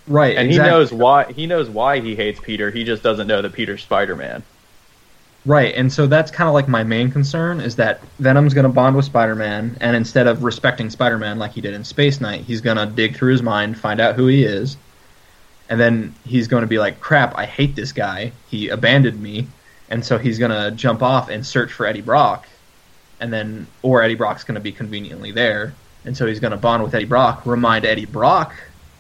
Right, and exactly. He knows why he knows why he hates Peter. He just doesn't know that Peter's Spider-Man. Right, and so that's kind of like my main concern is that Venom's going to bond with Spider-Man, and instead of respecting Spider-Man like he did in Space Knight, he's going to dig through his mind, find out who he is, and then he's going to be like, "Crap, I hate this guy. He abandoned me." And so he's going to jump off and search for Eddie Brock, and then, or Eddie Brock's going to be conveniently there, and so he's going to bond with Eddie Brock, remind Eddie Brock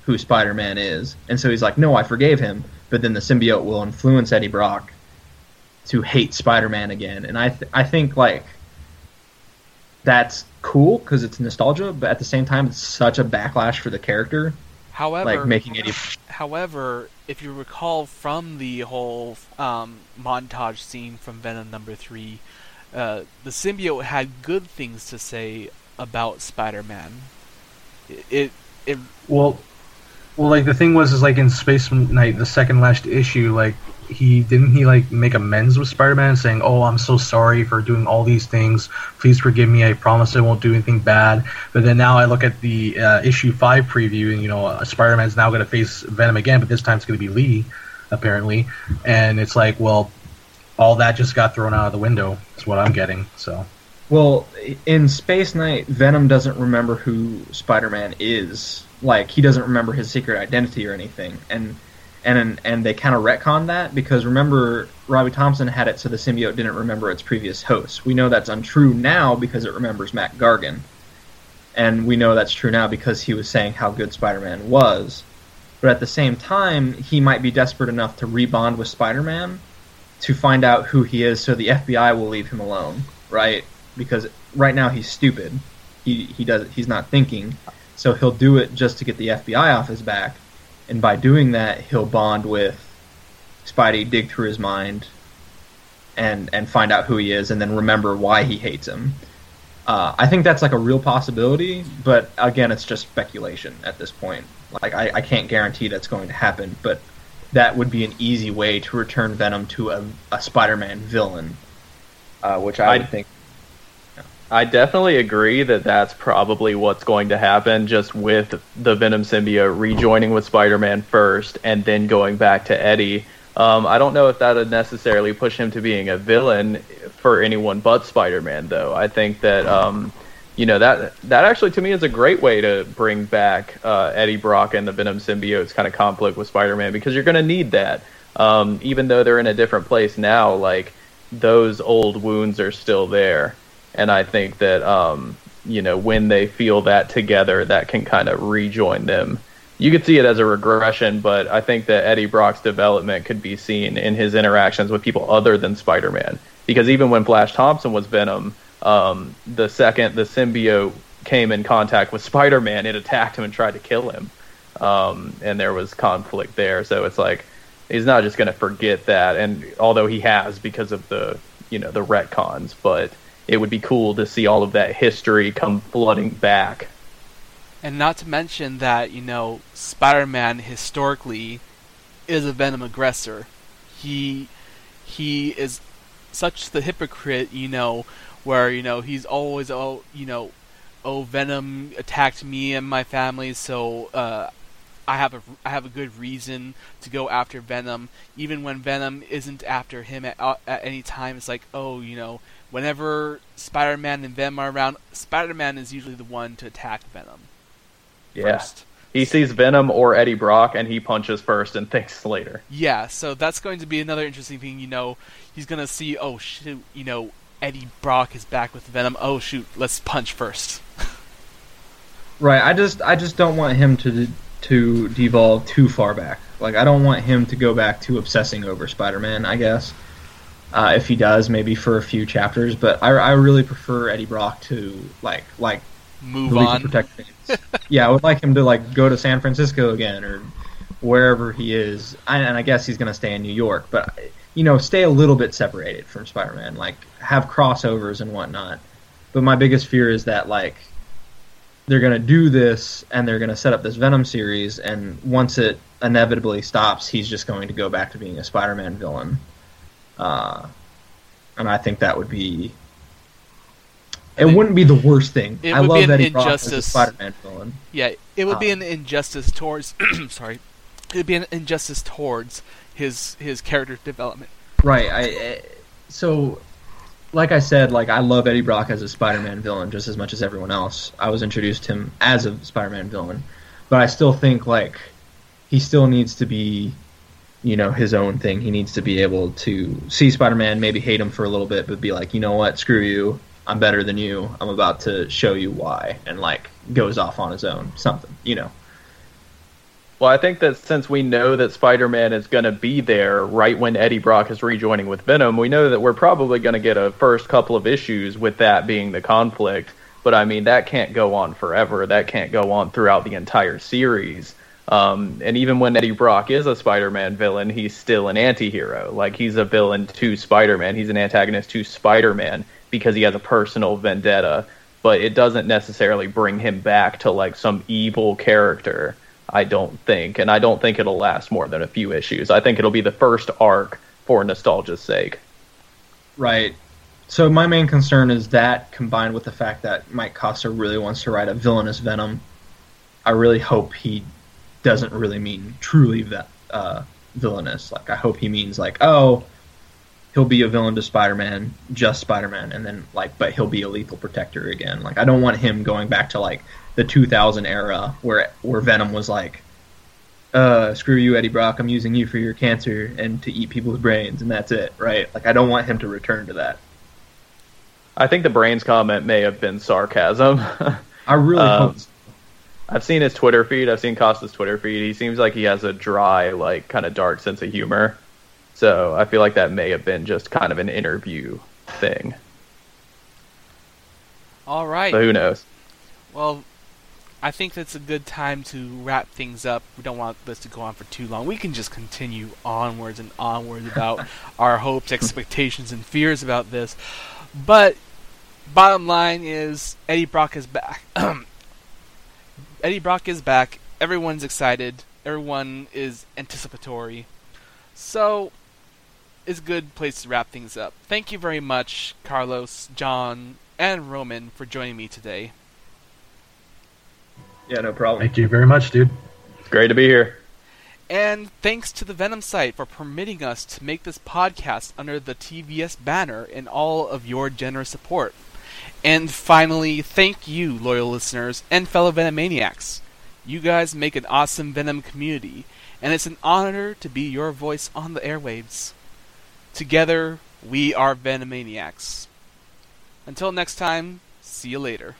who Spider-Man is, and so he's like, no, I forgave him, but then the symbiote will influence Eddie Brock to hate Spider-Man again. And I th- I think, like, that's cool, because it's nostalgia, but at the same time, it's such a backlash for the character. However, like making Eddie... however, if you recall from the whole um, montage scene from Venom number three, uh, the symbiote had good things to say about Spider-Man. It, it, it well, well, like the thing was is like in Space Knight, the second last issue, like he didn't he like make amends with Spider-Man, saying, "Oh, I'm so sorry for doing all these things. Please forgive me. I promise I won't do anything bad." But then now I look at the uh, issue five preview, and you know, uh, Spider-Man's now going to face Venom again, but this time it's going to be Lee, apparently. And it's like, well, all that just got thrown out of the window is what I'm getting. So, well, in Space Knight, Venom doesn't remember who Spider-Man is. Like, he doesn't remember his secret identity or anything. And and and they kind of retconned that because, remember, Robbie Thompson had it so the symbiote didn't remember its previous host. We know that's untrue now because it remembers Matt Gargan. And we know that's true now because he was saying how good Spider-Man was. But at the same time, he might be desperate enough to rebond with Spider-Man to find out who he is so the F B I will leave him alone, right? Because right now he's stupid. He he does he's not thinking. So he'll do it just to get the F B I off his back. And by doing that, he'll bond with Spidey, dig through his mind, and and find out who he is, and then remember why he hates him. Uh, I think that's like a real possibility, but again, it's just speculation at this point. Like, I, I can't guarantee that's going to happen, but that would be an easy way to return Venom to a, a Spider-Man villain, uh, which I would I, think... Yeah. I definitely agree that that's probably what's going to happen, just with the Venom symbiote rejoining with Spider-Man first and then going back to Eddie. Um, I don't know if that would necessarily push him to being a villain for anyone but Spider-Man, though. I think that... Um, You know, that that actually, to me, is a great way to bring back uh, Eddie Brock and the Venom symbiote's kind of conflict with Spider-Man, because you're going to need that. Um, even though they're in a different place now, like, those old wounds are still there. And I think that, um, you know, when they feel that together, that can kind of rejoin them. You could see it as a regression, but I think that Eddie Brock's development could be seen in his interactions with people other than Spider-Man. Because even when Flash Thompson was Venom, Um, the second the symbiote came in contact with Spider-Man, it attacked him and tried to kill him. Um, and there was conflict there. So it's like, he's not just going to forget that. And although he has because of the, you know, the retcons, but it would be cool to see all of that history come flooding back. And not to mention that, you know, Spider-Man historically is a Venom aggressor. He, he is such the hypocrite, you know, where, you know, he's always, oh, you know, oh, Venom attacked me and my family, so uh, I have a, I have a good reason to go after Venom. Even when Venom isn't after him at, at any time, it's like, oh, you know, whenever Spider-Man and Venom are around, Spider-Man is usually the one to attack Venom. Yeah. First. He sees Venom or Eddie Brock, and he punches first and thinks later. Yeah, so that's going to be another interesting thing, you know. He's going to see, oh, shoot, you know, Eddie Brock is back with Venom. Oh shoot, let's punch first. Right. I just I just don't want him to to devolve too far back. Like, I don't want him to go back to obsessing over Spider-Man, I guess. Uh, if he does, maybe for a few chapters, but I, I really prefer Eddie Brock to like like move on. Yeah, I would like him to like go to San Francisco again or wherever he is. I, and I guess he's going to stay in New York, but I, you know, stay a little bit separated from Spider-Man, like, have crossovers and whatnot. But my biggest fear is that, like, they're going to do this, and they're going to set up this Venom series, and once it inevitably stops, he's just going to go back to being a Spider-Man villain. Uh, and I think that would be... It I mean, wouldn't be the worst thing. I love Eddie Brock as a Spider-Man villain. Yeah, it would um, be an injustice towards... sorry. It would be an injustice towards... his his character development. Right. I, I so like I said, like I love Eddie Brock as a Spider-Man villain just as much as everyone else. I was introduced to him as a Spider-Man villain, but I still think like he still needs to be, you know, his own thing. He needs to be able to see Spider-Man, maybe hate him for a little bit, but be like, you know what, screw you. I'm better than you. I'm about to show you why, and like goes off on his own, something, you know. Well, I think that since we know that Spider-Man is going to be there right when Eddie Brock is rejoining with Venom, we know that we're probably going to get a first couple of issues with that being the conflict. But, I mean, that can't go on forever. That can't go on throughout the entire series. Um, and even when Eddie Brock is a Spider-Man villain, he's still an anti-hero. Like, he's a villain to Spider-Man. He's an antagonist to Spider-Man because he has a personal vendetta. But it doesn't necessarily bring him back to, like, some evil character. I don't think, and I don't think it'll last more than a few issues. I think it'll be the first arc for nostalgia's sake. Right. So my main concern is that, combined with the fact that Mike Costa really wants to write a villainous Venom. I really hope he doesn't really mean truly uh, villainous. Like, I hope he means like, oh, he'll be a villain to Spider-Man, just Spider-Man, and then, like, but he'll be a Lethal Protector again. Like, I don't want him going back to, like, the two thousand era where where Venom was like, uh, screw you, Eddie Brock, I'm using you for your cancer and to eat people's brains, and that's it, right? Like, I don't want him to return to that. I think the brains comment may have been sarcasm. I really um, hope so. I've seen his Twitter feed. I've seen Costa's Twitter feed. He seems like he has a dry, like, kind of dark sense of humor. So I feel like that may have been just kind of an interview thing. All right. So who knows? Well, I think that's a good time to wrap things up. We don't want this to go on for too long. We can just continue onwards and onwards about our hopes, expectations, and fears about this. But bottom line is Eddie Brock is back. Eddie Brock is back. Everyone's excited. Everyone is anticipatory. So, it's a good place to wrap things up. Thank you very much, Carlos, John, and Roman, for joining me today. Yeah, no problem. Thank you very much, dude. It's great to be here. And thanks to the Venom site for permitting us to make this podcast under the T V S banner and all of your generous support. And finally, thank you, loyal listeners and fellow Venomaniacs. You guys make an awesome Venom community, and it's an honor to be your voice on the airwaves. Together, we are Venomaniacs. Until next time, see you later.